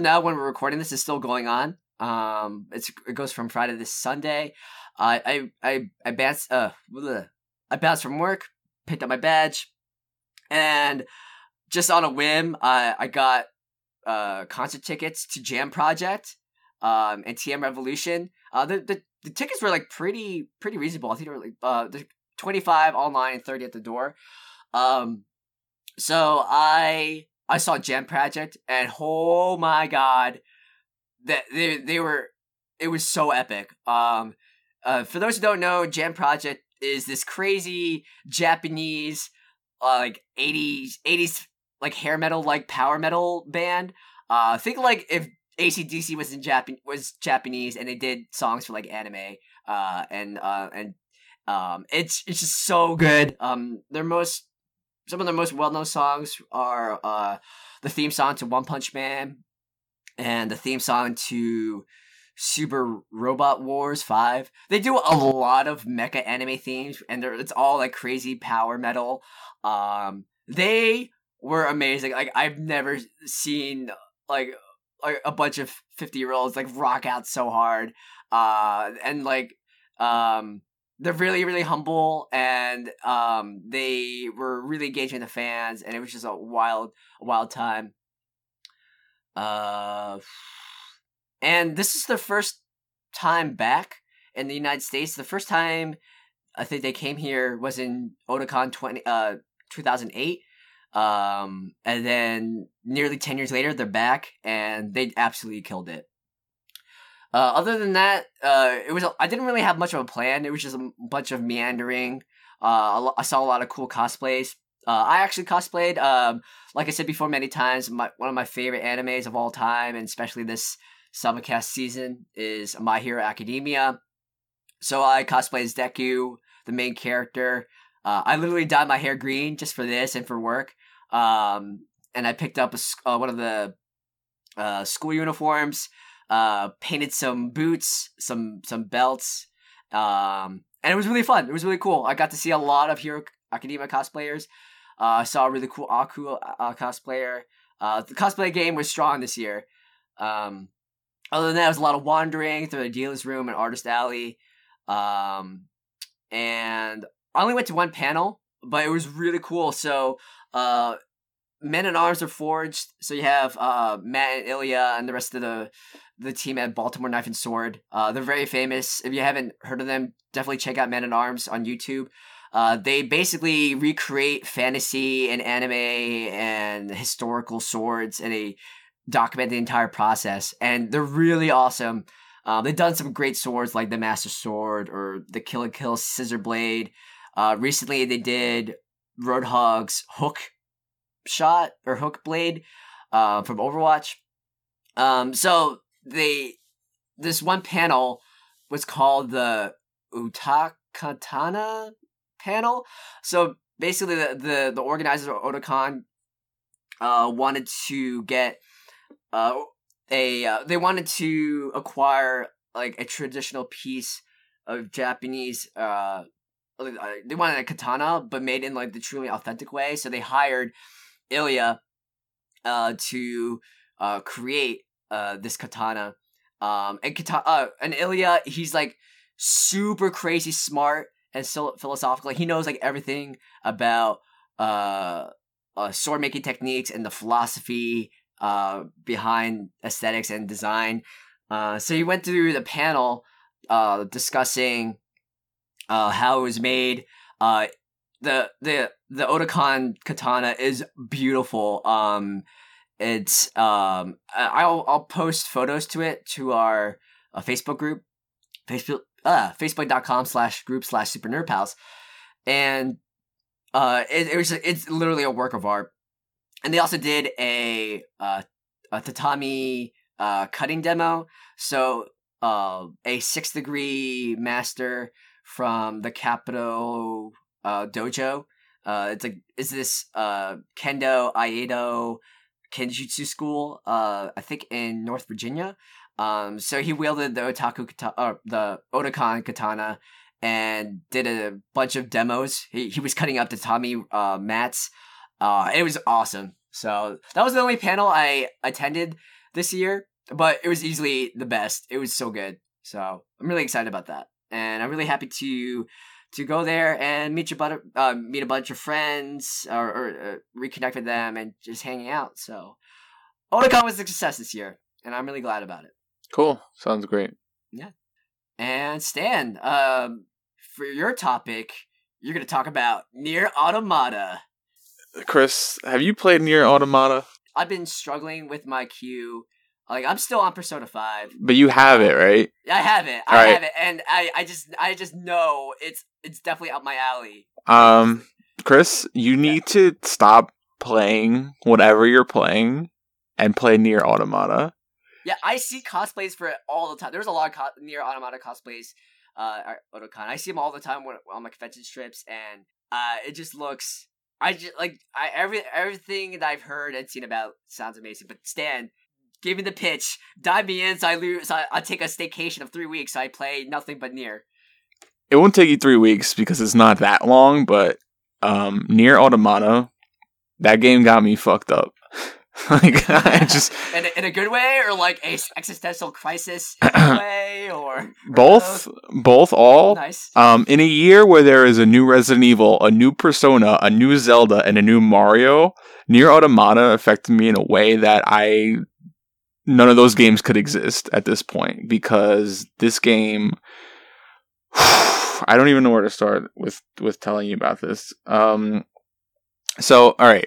now when we're recording this, is still going on. It goes from Friday to Sunday. I bounced from work, picked up my badge, and just on a whim, I got concert tickets to Jam Project and TM Revolution. The tickets were like pretty reasonable. I think they were like $25 online and $30 at the door. So I saw Jam Project, and oh my god, that it was so epic. For those who don't know, Jam Project is this crazy Japanese like 80s like hair metal, like power metal band. Think like if AC/DC was Japanese, and they did songs for like anime, and it's just so good. Some of their most well known songs are the theme song to One Punch Man, and the theme song to Super Robot Wars 5. They do a lot of mecha anime themes, and it's all like crazy power metal. They were amazing. Like I've never seen like a bunch of 50-year-olds like rock out so hard, and like they're really, really humble, and they were really engaging the fans, and it was just a wild time. And this is the first time back in the United States. The first time I think they came here was in Otakon 2008. And then nearly 10 years later, they're back, and they absolutely killed it. Other than that, I didn't really have much of a plan. It was just a bunch of meandering. I saw a lot of cool cosplays. I actually cosplayed, like I said before many times, one of my favorite animes of all time, and especially this Summercast season, is My Hero Academia. So I cosplayed as Deku, the main character. I literally dyed my hair green just for this and for work. And I picked up one of the school uniforms, painted some boots, some belts, and it was really fun. It was really cool. I got to see a lot of Hero Academia cosplayers. I saw a really cool Aku cosplayer. The cosplay game was strong this year. Other than that, it was a lot of wandering through the dealer's room and artist alley, and I only went to one panel, but it was really cool. So, Men in Arms are forged. So you have Matt and Ilya and the rest of the team at Baltimore Knife and Sword. They're very famous. If you haven't heard of them, definitely check out Men in Arms on YouTube. They basically recreate fantasy and anime and historical swords in a document the entire process, and they're really awesome. They've done some great swords like the Master Sword or the Kill la Kill Scissor Blade. Recently, they did Roadhog's Hook Shot or Hook Blade from Overwatch. So this one panel was called the Otakatana panel. So basically, the organizers of Otakon wanted to get they wanted to acquire like a traditional piece of Japanese. They wanted a katana, but made in like the truly authentic way. So they hired Ilya to create this katana. And Ilya, he's like super crazy smart and philosophical. He knows like everything about sword making techniques and the philosophy behind aesthetics and design. So he went through the panel discussing how it was made. The Otakon katana is beautiful. It's I'll post photos to it to our Facebook group, facebook.com/group/supernerdpals, and it's literally a work of art. And they also did a tatami cutting demo. So a 6th degree master from the Capito dojo. It's this kendo aido kenjutsu school. I think in North Virginia. So he wielded the Otakon katana and did a bunch of demos. He was cutting up tatami mats. It was awesome. So that was the only panel I attended this year, but it was easily the best. It was so good. So I'm really excited about that. And I'm really happy to go there and meet a bunch of friends or reconnect with them and just hanging out. So Otakon was a success this year, and I'm really glad about it. Cool. Sounds great. Yeah. And Stan, for your topic, you're going to talk about Nier Automata. Chris, have you played Nier Automata? I've been struggling with my queue. Like, I'm still on Persona 5. But you have it, right? I have it. And I just know it's definitely up my alley. Chris, you need to stop playing whatever you're playing and play Nier Automata. Yeah, I see cosplays for it all the time. There's a lot of Nier Automata cosplays at Otakon. I see them all the time on my convention trips, and it just looks... everything that I've heard and seen about sounds amazing. But Stan, give me the pitch. Dive me in, so I lose. So I take a staycation of 3 weeks. So I play nothing but Nier. It won't take you 3 weeks because it's not that long. But Nier Automata, that game got me fucked up. Like I just in a good way, or like a existential crisis way, or both. All nice. In a year where there is a new Resident Evil, a new Persona, a new Zelda, and a new Mario, Nier Automata affected me in a way that none of those games could exist at this point, because this game. I don't even know where to start with telling you about this. So all right.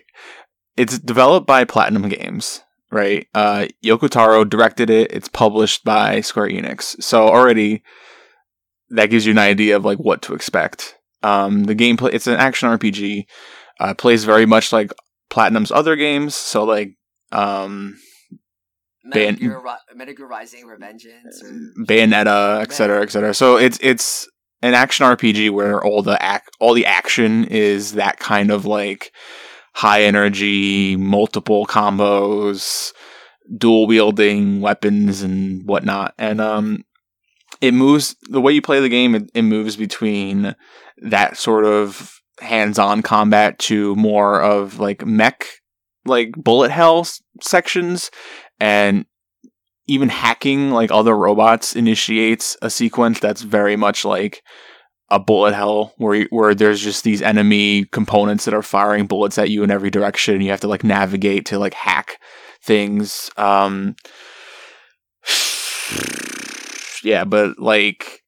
It's developed by Platinum Games, right? Yoko Taro directed it. It's published by Square Enix. So already, that gives you an idea of like what to expect. The gameplay, it's an action RPG. Plays very much like Platinum's other games. So like... Metal Gear Rising, Revengeance. Bayonetta, etc., etc. So it's an action RPG where all the action is that kind of like... high energy, multiple combos, dual wielding weapons and whatnot. And it moves, the way you play the game, it moves between that sort of hands-on combat to more of like mech, like bullet hell sections, and even hacking like other robots initiates a sequence that's very much like a bullet hell where there's just these enemy components that are firing bullets at you in every direction, and you have to like navigate to like hack things. Yeah, but like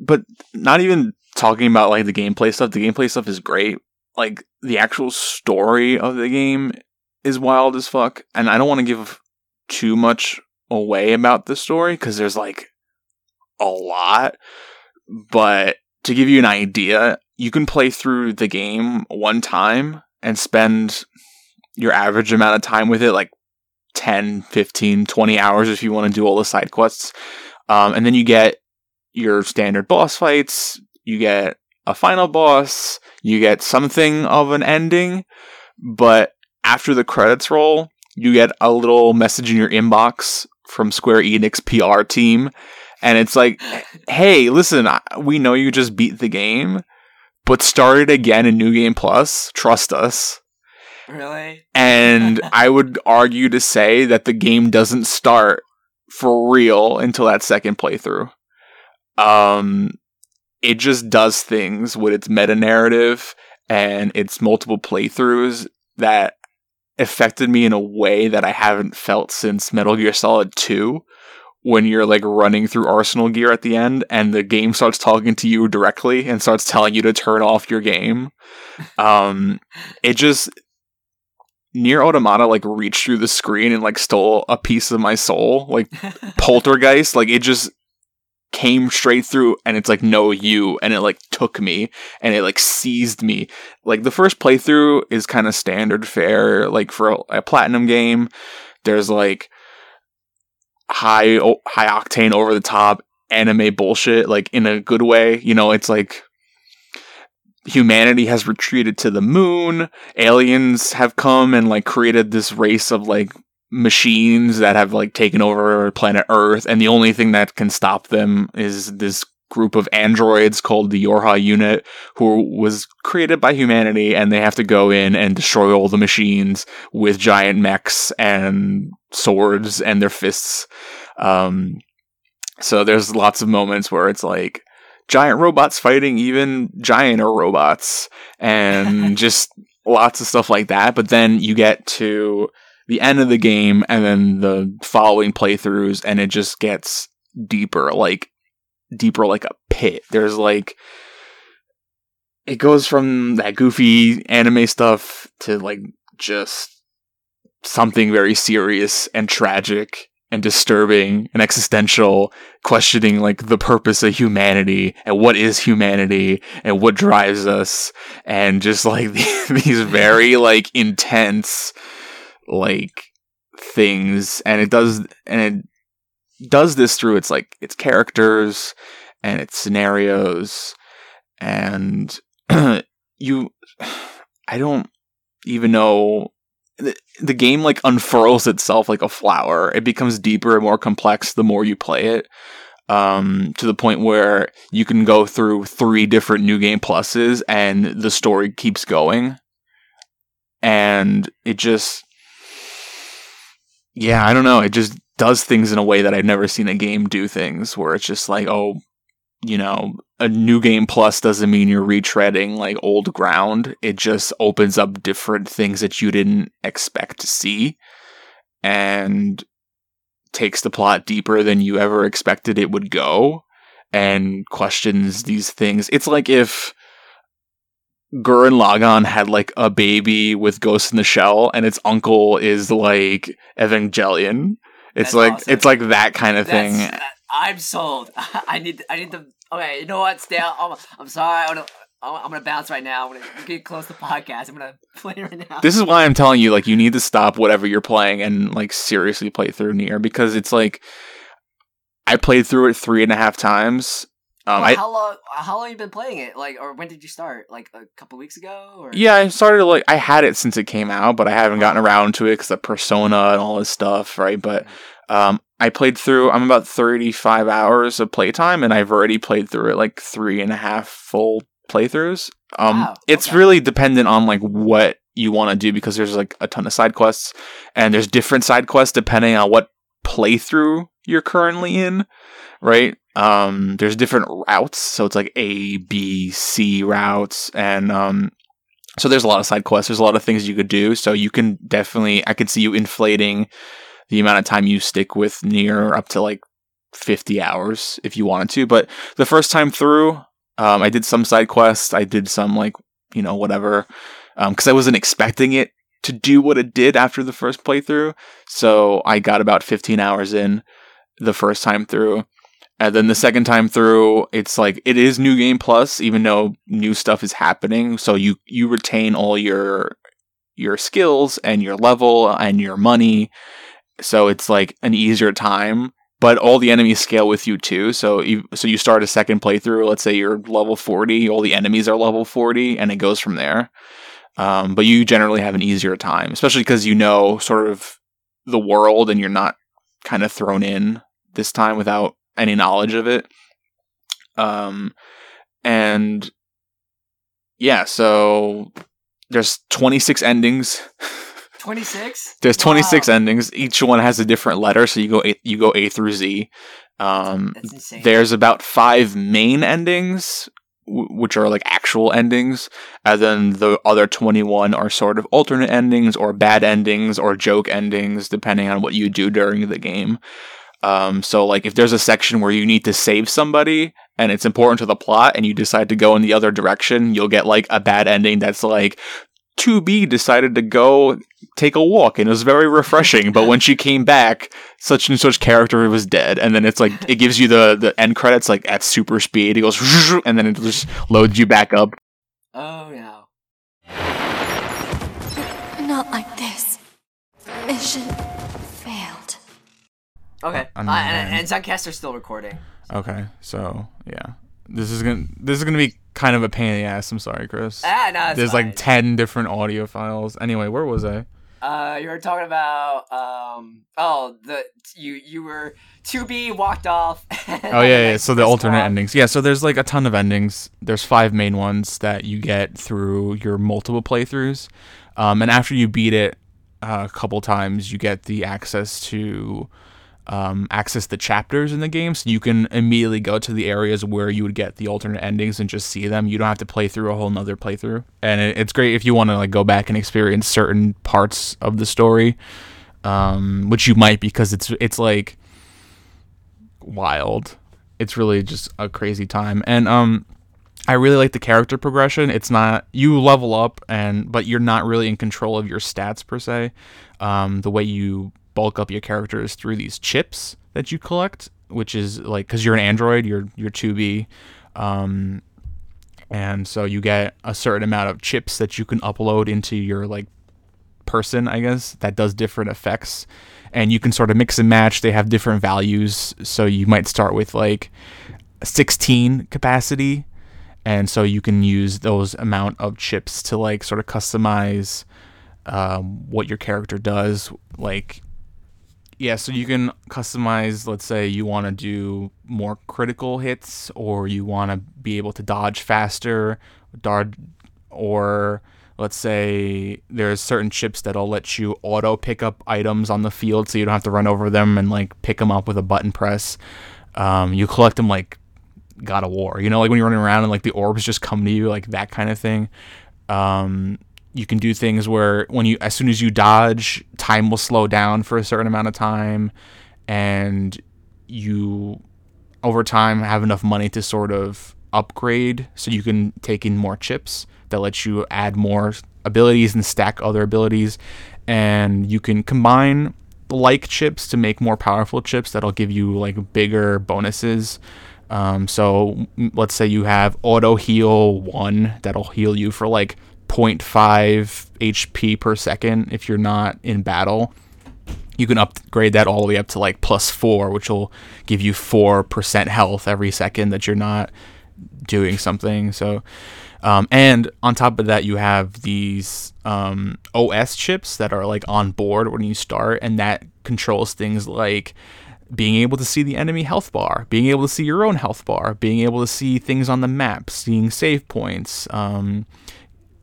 but not even talking about like the gameplay stuff. The gameplay stuff is great. Like the actual story of the game is wild as fuck. And I don't want to give too much away about the story because there's like a lot. But to give you an idea, you can play through the game one time and spend your average amount of time with it, like 10, 15, 20 hours if you want to do all the side quests. And then you get your standard boss fights, you get a final boss, you get something of an ending, but after the credits roll, you get a little message in your inbox from Square Enix PR team, and it's like, hey, listen, we know you just beat the game, but start it again in New Game Plus, trust us. Really? And I would argue to say that the game doesn't start for real until that second playthrough. It just does things with its meta-narrative and its multiple playthroughs that affected me in a way that I haven't felt since Metal Gear Solid 2, when you're like running through Arsenal gear at the end and the game starts talking to you directly and starts telling you to turn off your game. Nier Automata like reached through the screen and like stole a piece of my soul, like Poltergeist. Like it just came straight through, and it's like, no, you, and it like took me and it like seized me. Like the first playthrough is kind of standard fare, like for a platinum game. There's like high octane, over the top anime bullshit, like in a good way. You know, it's like, humanity has retreated to the moon, aliens have come and like created this race of like machines that have like taken over planet Earth, and the only thing that can stop them is this group of androids called the Yorha unit, who was created by humanity, and they have to go in and destroy all the machines with giant mechs and swords and their fists. So there's lots of moments where it's like giant robots fighting even gianter robots and just lots of stuff like that. But then you get to the end of the game and then the following playthroughs, and it just gets deeper, like a pit. There's like, it goes from that goofy anime stuff to like just something very serious and tragic and disturbing and existential, questioning like the purpose of humanity and what is humanity and what drives us, and just like these very like intense like things. And it does this through its like its characters and its scenarios, and I don't even know. The game like unfurls itself like a flower. It becomes deeper and more complex the more you play it, to the point where you can go through 3 different New Game Pluses and the story keeps going. And it just, yeah, I don't know. It just does things in a way that I've never seen a game do things, where it's just like, oh, you know, a New Game Plus doesn't mean you're retreading like old ground. It just opens up different things that you didn't expect to see and takes the plot deeper than you ever expected it would go and questions these things. It's like if Gurren Lagann had like a baby with Ghost in the Shell and its uncle is like Evangelion. It's That's like awesome. It's like that kind of thing. I'm sold. I need them. Okay, you know what? Stay out. I'm sorry. I'm gonna bounce right now. I'm gonna get close to the podcast. I'm gonna play right now. This is why I'm telling you, like, you need to stop whatever you're playing and like seriously play through Nier, because it's like I played through it 3.5 times. How long have you been playing it? Like, or when did you start? Like a couple weeks ago? Or? Yeah, I started like I had it since it came out, but I haven't gotten around to it because the Persona and all this stuff, right? But I played through, I'm about 35 hours of playtime, and I've already played through it like 3.5 full playthroughs. Wow, okay. It's really dependent on like what you want to do, because there's like a ton of side quests, and there's different side quests depending on what playthrough you're currently in, right? There's different routes, so it's like A, B, C routes, and so there's a lot of side quests, there's a lot of things you could do, so you can definitely, I could see you inflating the amount of time you stick with Nier up to like 50 hours if you wanted to. But the first time through, I did some side quests. I did some like, you know, whatever. Because I wasn't expecting it to do what it did after the first playthrough. So I got about 15 hours in the first time through. And then the second time through, it's like, it is New Game Plus, even though new stuff is happening. So you retain all your skills and your level and your money. So it's like an easier time. But all the enemies scale with you too. So you start a second playthrough. Let's say you're level 40. All the enemies are level 40. And it goes from there. But you generally have an easier time. Especially because you know sort of the world. And you're not kind of thrown in this time without any knowledge of it. And yeah, so there's 26 endings. 26? There's 26 endings. Each one has a different letter, so you go A through Z. That's insane. There's about 5 main endings, which are like actual endings, and then the other 21 are sort of alternate endings or bad endings or joke endings, depending on what you do during the game. So, like, if there's a section where you need to save somebody and it's important to the plot and you decide to go in the other direction, you'll get, like, a bad ending that's, like, 2B decided to go take a walk and it was very refreshing, but when she came back, such and such character was dead. And then it's, like, it gives you the end credits, like, at super speed. It goes, and then it just loads you back up. Oh, no. Not like this. Mission... Okay, and Zencaster's still recording. So. Okay, so yeah, this is gonna be kind of a pain in the ass. I'm sorry, Chris. No, there's fine. Like 10 different audio files. Anyway, where was I? You were talking about you were 2B walked off. Oh yeah. So the alternate endings. Yeah, so there's like a ton of endings. There's 5 main ones that you get through your multiple playthroughs, and after you beat it a couple times, you get the access to. Access the chapters in the game, so you can immediately go to the areas where you would get the alternate endings and just see them. You don't have to play through a whole nother playthrough, and it's great if you want to like go back and experience certain parts of the story, which you might, because it's like wild. It's really just a crazy time, and I really like the character progression. It's not, you level up, but you're not really in control of your stats per se. The way you bulk up your characters through these chips that you collect, which is like, because you're an android, you're 2B, and so you get a certain amount of chips that you can upload into your like person, I guess, that does different effects, and you can sort of mix and match. They have different values, so you might start with like 16 capacity, and so you can use those amount of chips to like sort of customize what your character does, like. Yeah, so you can customize, let's say you want to do more critical hits, or you want to be able to dodge faster, or let's say there's certain chips that'll let you auto pick up items on the field, so you don't have to run over them and like pick them up with a button press. You collect them like God of War, you know, like when you're running around and like the orbs just come to you, like that kind of thing. You can do things where as soon as you dodge, time will slow down for a certain amount of time, and you over time have enough money to sort of upgrade, so you can take in more chips that let you add more abilities and stack other abilities, and you can combine like chips to make more powerful chips that'll give you like bigger bonuses. So let's say you have auto heal 1 that'll heal you for like 0.5 HP per second if you're not in battle. You can upgrade that all the way up to like +4, which will give you 4% health every second that you're not doing something. So and on top of that, you have these OS chips that are like on board when you start, and that controls things like being able to see the enemy health bar, being able to see your own health bar, being able to see things on the map, seeing save points,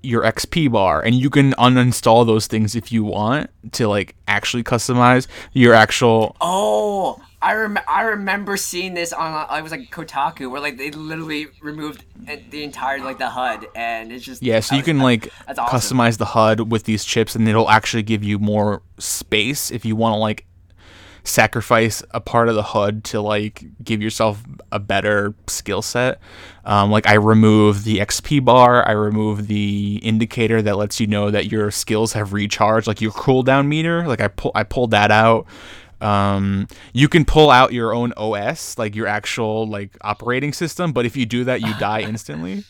your XP bar, and you can uninstall those things if you want to like actually customize your actual. Oh, I remember seeing this on, it was like Kotaku, where like they literally removed the entire like the HUD, and it's just, yeah, so you can like awesome. Customize the HUD with these chips, and it'll actually give you more space if you want to like sacrifice a part of the HUD to like give yourself a better skill set. Like I removed the XP bar, I removed the indicator that lets you know that your skills have recharged, like your cooldown meter. Like I pulled that out. You can pull out your own OS, like your actual like operating system, but if you do that, you die instantly.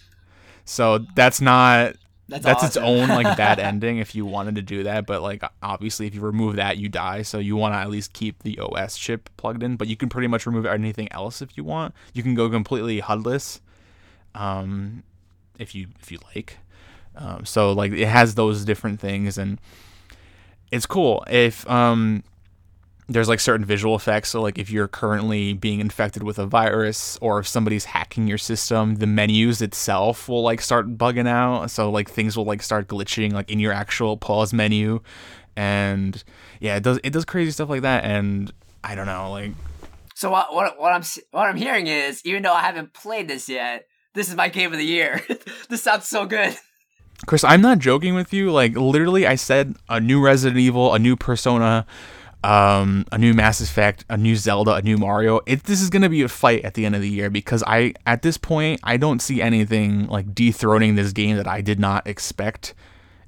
So that's awesome. Its own like bad ending if you wanted to do that, but like obviously if you remove that, you die. So you want to at least keep the OS chip plugged in, but you can pretty much remove anything else if you want. You can go completely HUDless, if you like. So like it has those different things, and it's cool if there's like certain visual effects. So like if you're currently being infected with a virus, or if somebody's hacking your system, the menus itself will like start bugging out. So like things will like start glitching like in your actual pause menu. And yeah, it does crazy stuff like that. And I don't know, like. So what I'm hearing is, even though I haven't played this yet, this is my game of the year. This sounds so good. Chris, I'm not joking with you. Like literally I said a new Resident Evil, a new Persona, a new Mass Effect, a new Zelda, a new Mario. This is gonna be a fight at the end of the year, because at this point, I don't see anything like dethroning this game that I did not expect.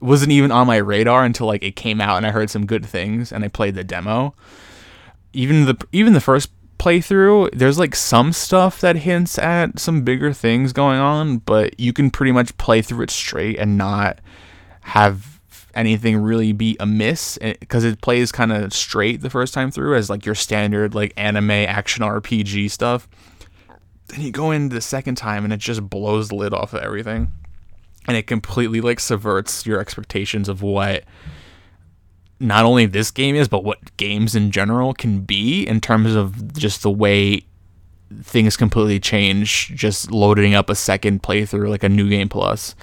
It wasn't even on my radar until like it came out and I heard some good things and I played the demo. Even the first playthrough, there's like some stuff that hints at some bigger things going on, but you can pretty much play through it straight and not have anything really be amiss, because it plays kind of straight the first time through as like your standard like anime action RPG stuff. Then you go into the second time and it just blows the lid off of everything, and it completely like subverts your expectations of what not only this game is, but what games in general can be, in terms of just the way things completely change just loading up a second playthrough, like a new game plus.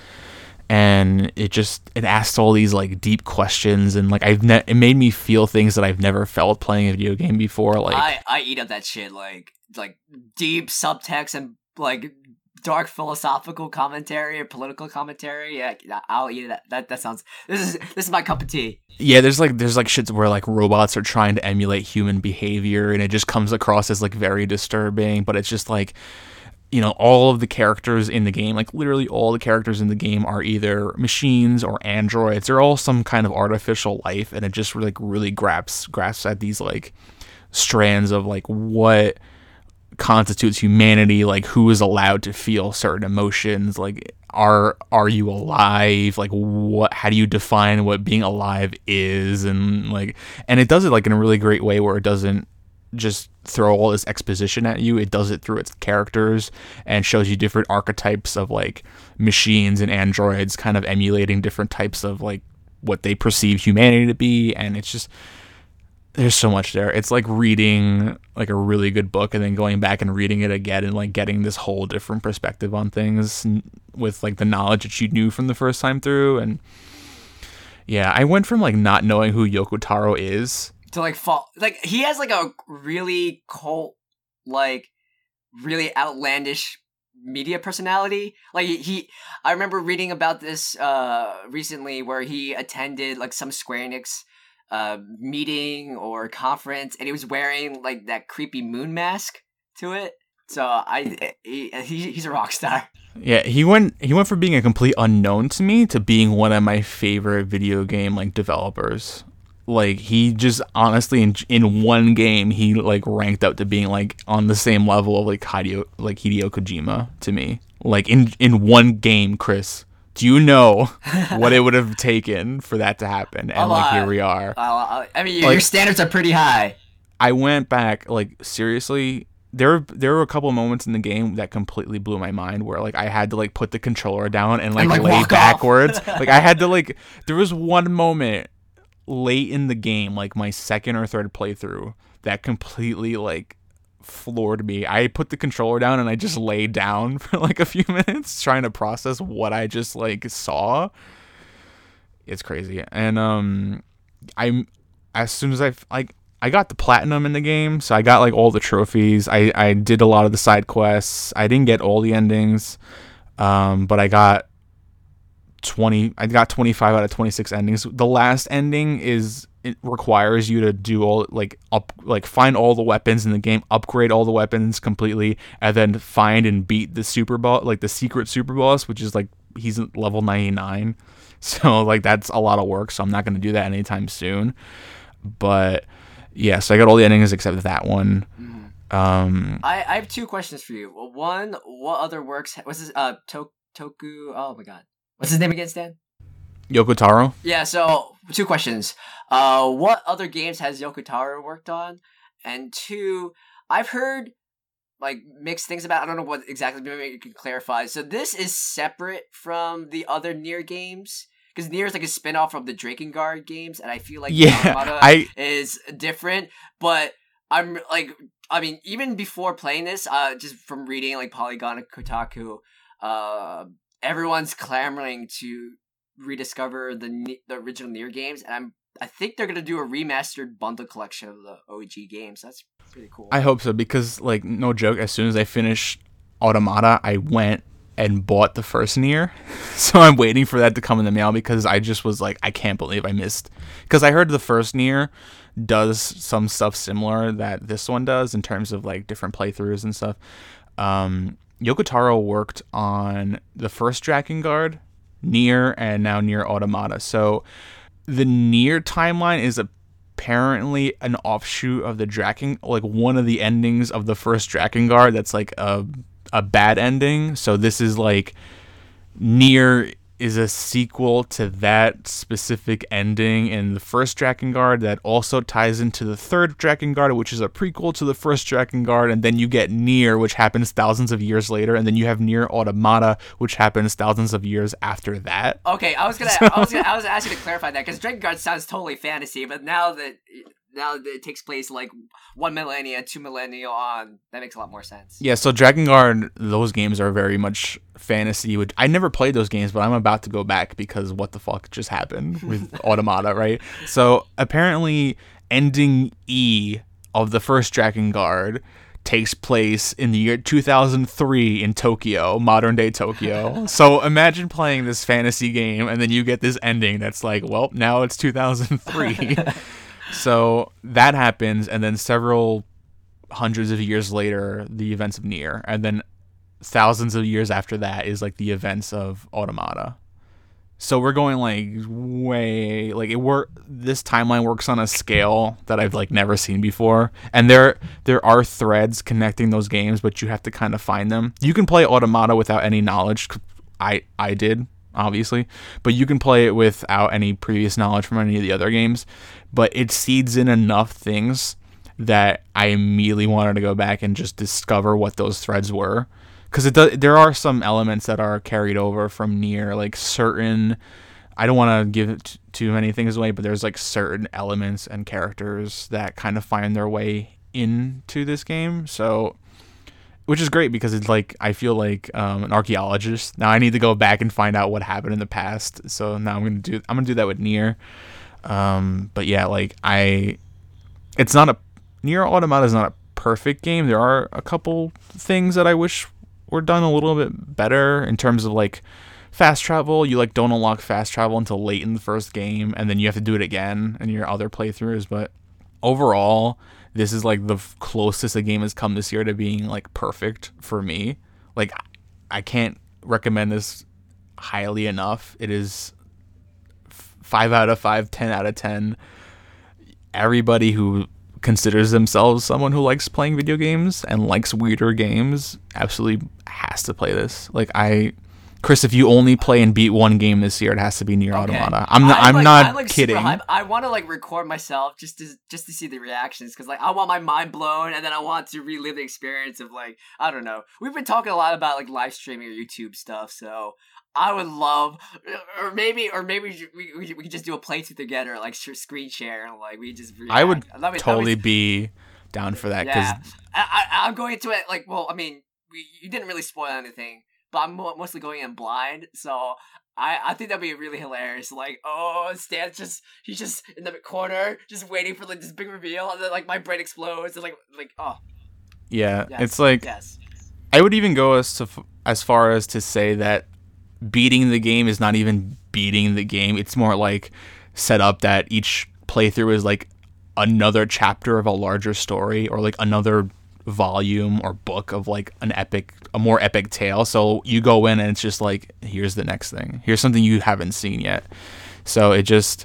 And it asked all these like deep questions, and like it made me feel things that I've never felt playing a video game before. Like I eat up that shit, like deep subtext and like dark philosophical commentary or political commentary. Yeah, I'll eat that. That sounds. This is my cup of tea. Yeah, there's like shits where like robots are trying to emulate human behavior, and it just comes across as like very disturbing. But it's just like, you know, all of the characters in the game, like literally all the characters in the game are either machines or androids. They're all some kind of artificial life, and it just like really grasps at these like strands of like what constitutes humanity, like who is allowed to feel certain emotions, like are you alive, like what, how do you define what being alive is, and like, and it does it like in a really great way where it doesn't just throw all this exposition at you. It does it through its characters and shows you different archetypes of like machines and androids kind of emulating different types of like what they perceive humanity to be. And it's just, there's so much there. It's like reading like a really good book and then going back and reading it again and like getting this whole different perspective on things with like the knowledge that you knew from the first time through. And yeah, I went from like not knowing who Yoko Taro is to like fall, like he has like a really cult, like really outlandish media personality. Like I remember reading about this recently where he attended like some Square Enix meeting or conference, and he was wearing like that creepy moon mask to it. So he's a rock star. Yeah, he went from being a complete unknown to me to being one of my favorite video game like developers. Like he just honestly in one game he like ranked up to being like on the same level of like Hideo Kojima to me. Like in one game, Chris, do you know what it would have taken for that to happen? And like here we are. I mean, your standards are pretty high. I went back, like seriously. There were a couple of moments in the game that completely blew my mind where like I had to like put the controller down and like lay backwards. Like I had to like, there was one moment late in the game, like my second or third playthrough, that completely like floored me. I put the controller down and I just laid down for like a few minutes trying to process what I just like saw. It's crazy. And I'm, as soon as I got the platinum in the game, so I got like all the trophies. I did a lot of the side quests. I didn't get all the endings, but I got 25 out of 26 endings. The last ending is it requires you to do all find all the weapons in the game, upgrade all the weapons completely, and then find and beat the super boss, like the secret super boss, which is he's level 99. So that's a lot of work. So I'm not going to do that anytime soon. But yeah, so I got all the endings except that one. I have two questions for you. One, what other works? What's his Toku? Oh my god, what's his name again, Stan? Yoko Taro. Yeah. So two questions. What other games has Yoko Taro worked on? And two, I've heard mixed things about. I don't know what exactly. Maybe you can clarify. So this is separate from the other Nier games. Because Nier is a spinoff from the Drakengard games, and I feel Automata is different. But I'm even before playing this, just from reading Polygon and Kotaku, everyone's clamoring to rediscover the original Nier games, and I think they're gonna do a remastered bundle collection of the OG games. That's pretty cool. I hope so, because no joke, as soon as I finished Automata, I went and bought the first Nier. So I'm waiting for that to come in the mail, because I just was I can't believe I missed, because I heard the first Nier does some stuff similar that this one does in terms of different playthroughs and stuff. Yoko Taro worked on the first Drakengard, Nier, and now Nier Automata. So the Nier timeline is apparently an offshoot of the one of the endings of the first Drakengard that's a bad ending. So this is Nier is a sequel to that specific ending in the first Drakengard that also ties into the third Drakengard, which is a prequel to the first Drakengard, and then you get Nier, which happens thousands of years later, and then you have Nier Automata, which happens thousands of years after that. Okay, I was asking to clarify that, because Drakengard sounds totally fantasy, but now that it takes place 1 millennia, 2 millennia on, that makes a lot more sense. Yeah, so Drakengard, those games are very much fantasy, which I never played those games, but I'm about to go back because what the fuck just happened with Automata, right? So apparently ending E of the first Drakengard takes place in the year 2003 in Tokyo, modern day Tokyo. So imagine playing this fantasy game and then you get this ending that's now it's 2003. So that happens, and then several hundreds of years later, the events of Nier, and then thousands of years after that is the events of Automata. So we're going way this timeline works on a scale that I've never seen before, and there are threads connecting those games, but you have to kind of find them. You can play Automata without any knowledge. I did, obviously, but you can play it without any previous knowledge from any of the other games, but it seeds in enough things that I immediately wanted to go back and just discover what those threads were, because there are some elements that are carried over from Nier, certain, I don't want to give too many things away, but there's certain elements and characters that kind of find their way into this game, so which is great, because it's I feel an archaeologist now. I need to go back and find out what happened in the past. So now I'm gonna do that with Nier. But yeah, it's not a Nier Automata is not a perfect game. There are a couple things that I wish were done a little bit better in terms of fast travel. You don't unlock fast travel until late in the first game, and then you have to do it again in your other playthroughs. But overall, this is the closest a game has come this year to being perfect for me. I can't recommend this highly enough. It is 5 out of 5, 10 out of 10. Everybody who considers themselves someone who likes playing video games and likes weirder games absolutely has to play this. Chris, if you only play and beat one game this year, it has to be Nier Automata. I'm not kidding. I want to record myself just to see the reactions, because I want my mind blown, and then I want to relive the experience of I don't know. We've been talking a lot about live streaming or YouTube stuff, so I would love, or maybe we could just do a playthrough together, screen share, and we just react. I would totally be down for that. Yeah, cause I'm going into it you didn't really spoil anything, but I'm mostly going in blind, so I think that'd be really hilarious. Stan's he's just in the corner, just waiting for this big reveal, and then my brain explodes, and oh. Yeah, yes, it's yes. I would even go as far as to say that beating the game is not even beating the game. It's more set up that each playthrough is like another chapter of a larger story, or like another volume or book of like an epic, a more epic tale. So you go in and it's just like, here's the next thing. Here's something you haven't seen yet. So it just,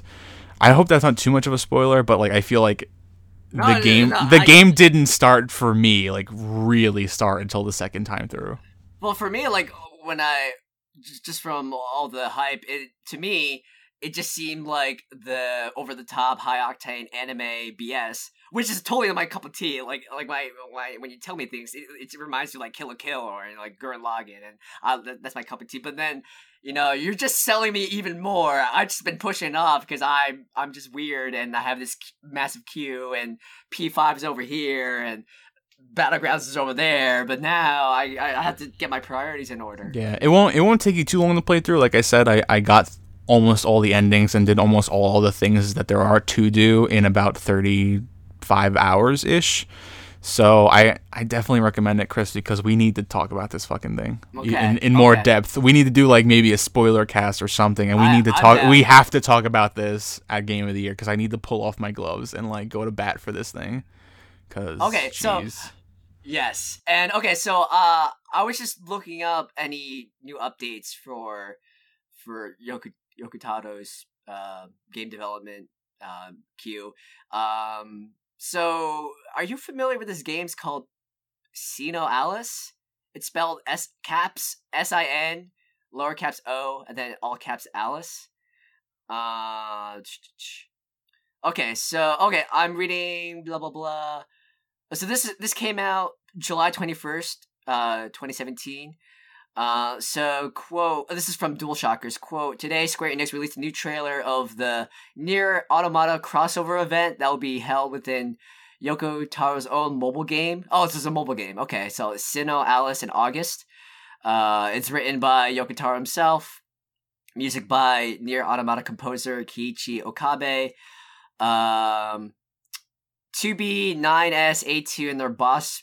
I hope that's not too much of a spoiler, but like I feel like the game didn't start for me, like really start until the second time through. Well, for me, like when I just from all the hype, it just seemed like the over-the-top, high-octane anime BS, which is totally my cup of tea. Like my when you tell me things, it reminds me like Kill la Kill or like Gurren Lagann, and that's my cup of tea. But then, you know, you're just selling me even more. I've just been pushing off because I'm just weird, and I have this massive queue, and P5's over here, and Battlegrounds is over there, but now I have to get my priorities in order. Yeah, it won't take you too long to play through. Like I said, I got almost all the endings and did almost all the things that there are to do in about 35 hours ish. So I definitely recommend it, Chris, because we need to talk about this fucking thing in more depth. We need to do like maybe a spoiler cast or something, and we have to talk about this at Game of the Year, because I need to pull off my gloves and like go to bat for this thing. Okay, geez. So yes, and okay, so I was just looking up any new updates for Yoko Taro's game development queue. So are you familiar with this game? It's called Sino Alice. It's spelled S caps S-I-N, lower caps O, and then all caps Alice. Okay, I'm reading blah blah blah. So this came out July 21st, 2017. So, quote, this is from DualShockers, quote, today Square Enix released a new trailer of the Nier Automata crossover event that will be held within Yoko Taro's own mobile game. Oh, this is a mobile game. Okay, so it's Sino Alice in August. It's written by Yoko Taro himself. Music by Nier Automata composer Kiichi Okabe. 2B, 9S, A2, and their boss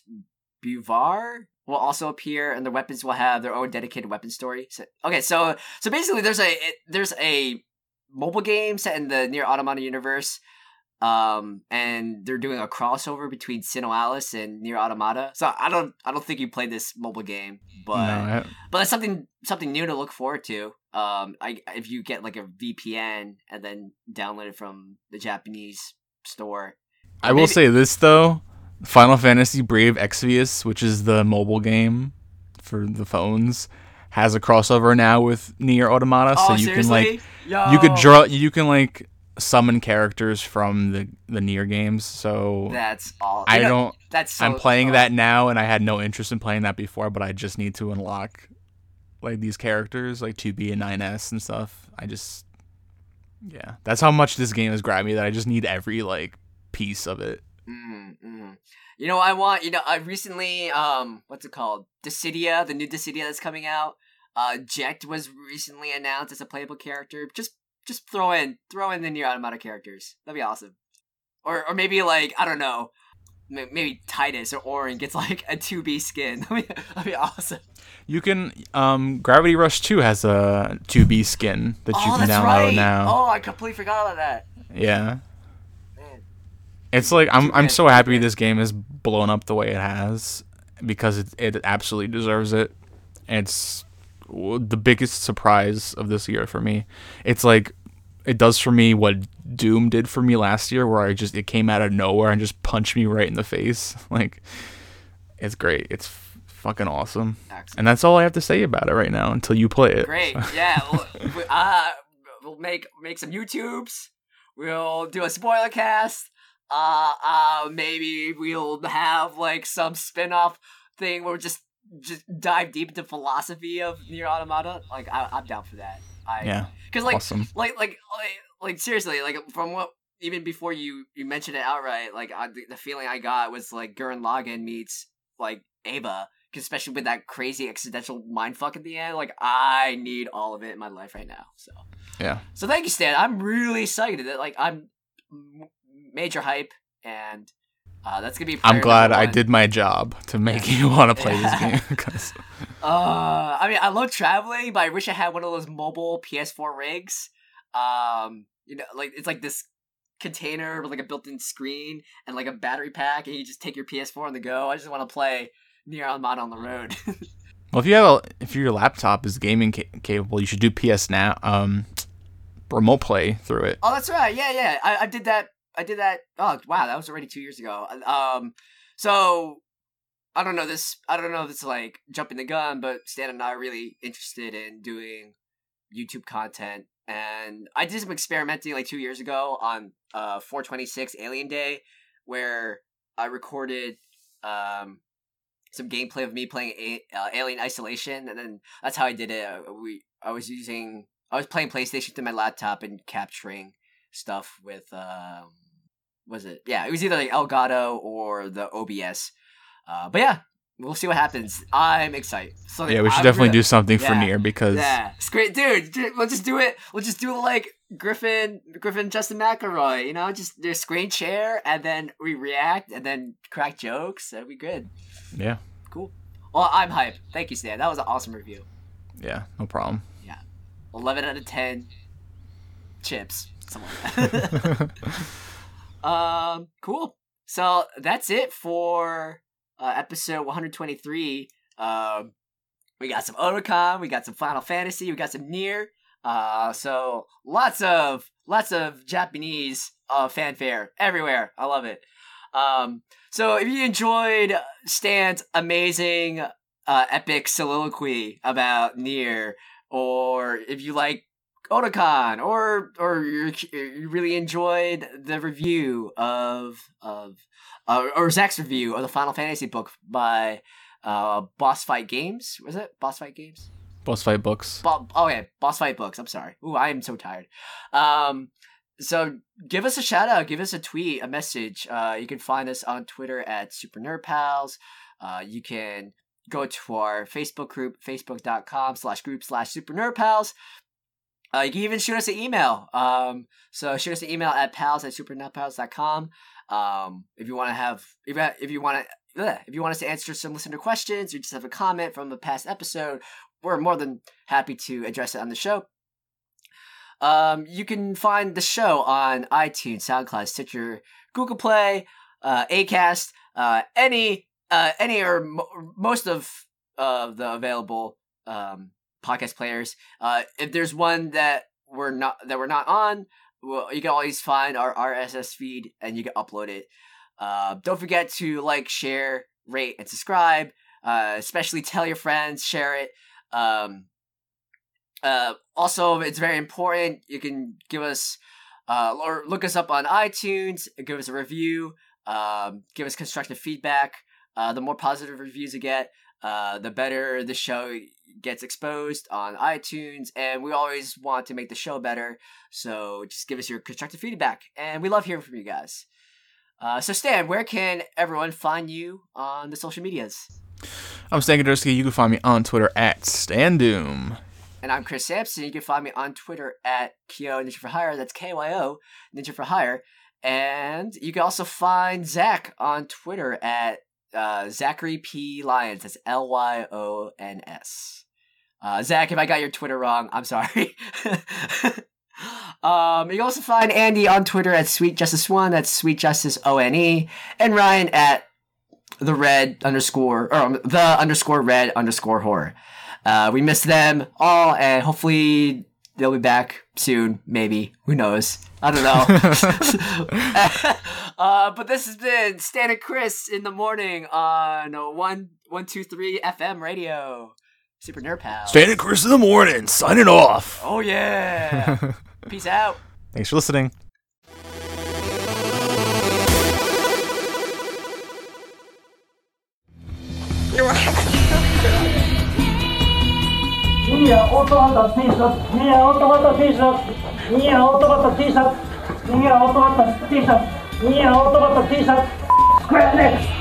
Buvar will also appear, and the weapons will have their own dedicated weapon story. So basically, there's a mobile game set in the Nier Automata universe, and they're doing a crossover between Sino Alice and Nier Automata. So I don't think you played this mobile game, but it's something new to look forward to. If you get like a VPN and then download it from the Japanese store. I will say this though, Final Fantasy Brave Exvius, which is the mobile game for the phones, has a crossover now with Nier Automata, so you seriously? Can like, yo, you could draw, you can like summon characters from the Nier games. So that's all. I'm playing that now, and I had no interest in playing that before, but I just need to unlock like these characters, like 2B and 9S and stuff. Yeah, that's how much this game has grabbed me, that I just need every like piece of it. Mm-hmm. You know, I recently, what's it called? Dissidia, the new Dissidia that's coming out. Jekt was recently announced as a playable character. Just throw in the Nier Automata characters. That'd be awesome. Or maybe like, I don't know, maybe Titus or Orin gets like a 2B skin. That'd be awesome. You can, Gravity Rush 2 has a 2B skin that you can download now. Oh, I completely forgot about that. Yeah. It's like I'm so happy this game has blown up the way it has, because it absolutely deserves it. It's the biggest surprise of this year for me. It's like it does for me what Doom did for me last year, where it came out of nowhere and just punched me right in the face. Like, it's great. It's fucking awesome. Excellent. And that's all I have to say about it right now until you play it. Great. So. Yeah. We'll make some YouTubes. We'll do a spoiler cast. Maybe we'll have like some spin-off thing where we just dive deep into philosophy of Nier Automata. Like I'm down for that. Awesome. Like seriously, like from what, even before you mentioned it outright, like the feeling I got was like Gurren Lagann meets like Ava, especially with that crazy existential mindfuck at the end. Like I need all of it in my life right now. So yeah. So thank you, Stan. I'm really excited that like I'm. Major hype, and that's gonna be. I'm glad I did my job to make you want to play this game. Cause... I mean, I love traveling, but I wish I had one of those mobile PS4 rigs. You know, like it's like this container with like a built-in screen and like a battery pack, and you just take your PS4 on the go. I just want to play Nier Automata on the road. Well, if you have if your laptop is gaming capable, you should do PS Now remote play through it. Oh, that's right. Yeah. I did that. Oh, wow, that was already 2 years ago. So I don't know this. I don't know if it's like jumping the gun, but Stan and I are really interested in doing YouTube content, and I did some experimenting like 2 years ago on 4/26 Alien Day, where I recorded some gameplay of me playing Alien Isolation, and then that's how I did it. I was playing PlayStation through my laptop and capturing stuff with it was either like Elgato or the OBS, but yeah. We'll see what happens. I'm excited. Something yeah, we should definitely do something for Nier because... Yeah, it's great. Dude, we'll just do it. We'll just do it like Griffin, Justin McElroy, you know? Just their screen share, and then we react, and then crack jokes. That'd be good. Yeah. Cool. Well, I'm hyped. Thank you, Stan. That was an awesome review. Yeah, no problem. Yeah. 11 out of 10 chips. Something like that. Cool. So that's it for... episode 123. We got some Otakon, we got some Final Fantasy, we got some Nier. So lots of Japanese fanfare everywhere. I love it. So if you enjoyed Stan's amazing epic soliloquy about Nier, or if you like Otakon, or you really enjoyed the review of Zach's review of the Final Fantasy book by Boss Fight Games. Was it Boss Fight Games? Boss Fight Books. Boss Fight Books. I'm sorry. Ooh, I am so tired. So give us a shout out. Give us a tweet, a message. You can find us on Twitter at Super Nerd Pals. You can go to our Facebook group, facebook.com/group/Super Nerd Pals. You can even shoot us an email. So shoot us an email at pals@supernerdpals.com. If you want us to answer some listener questions or just have a comment from the past episode, we're more than happy to address it on the show. You can find the show on iTunes, SoundCloud, Stitcher, Google Play, Acast, any or most of the available podcast players. If there's one that we're not on, well, you can always find our RSS feed and you can upload it. Don't forget to like, share, rate, and subscribe. Especially tell your friends, share it. Also, it's very important. You can give us or look us up on iTunes, give us a review, give us constructive feedback. The more positive reviews you get, the better the show gets exposed on iTunes, and we always want to make the show better, so just give us your constructive feedback, and we love hearing from you guys. So Stan, where can everyone find you on the social medias? I'm Stan Gadursky. You can find me on Twitter at StanDoom. And I'm Chris Sampson. You can find me on Twitter at Kyo Ninja for Hire. That's KYO Ninja for Hire. And you can also find Zach on Twitter at Zachary P. Lyons. That's Lyons. Zach, if I got your Twitter wrong, I'm sorry. You can also find Andy on Twitter at SweetJusticeOne. That's SweetJusticeOne. And Ryan at the_red_horror. We miss them all, and hopefully they'll be back soon. Maybe. Who knows? I don't know. But this has been Stan and Chris in the morning on 123 FM radio. Super Nerd Pals. Stan and Chris in the morning. Signing off. Oh, yeah. Peace out. Thanks for listening. Nier Automata T-shirt. Nier Automata T-shirt. Nier Automata T-shirt. Nier Automata T-shirt. Nier Automata T-shirt. Square next.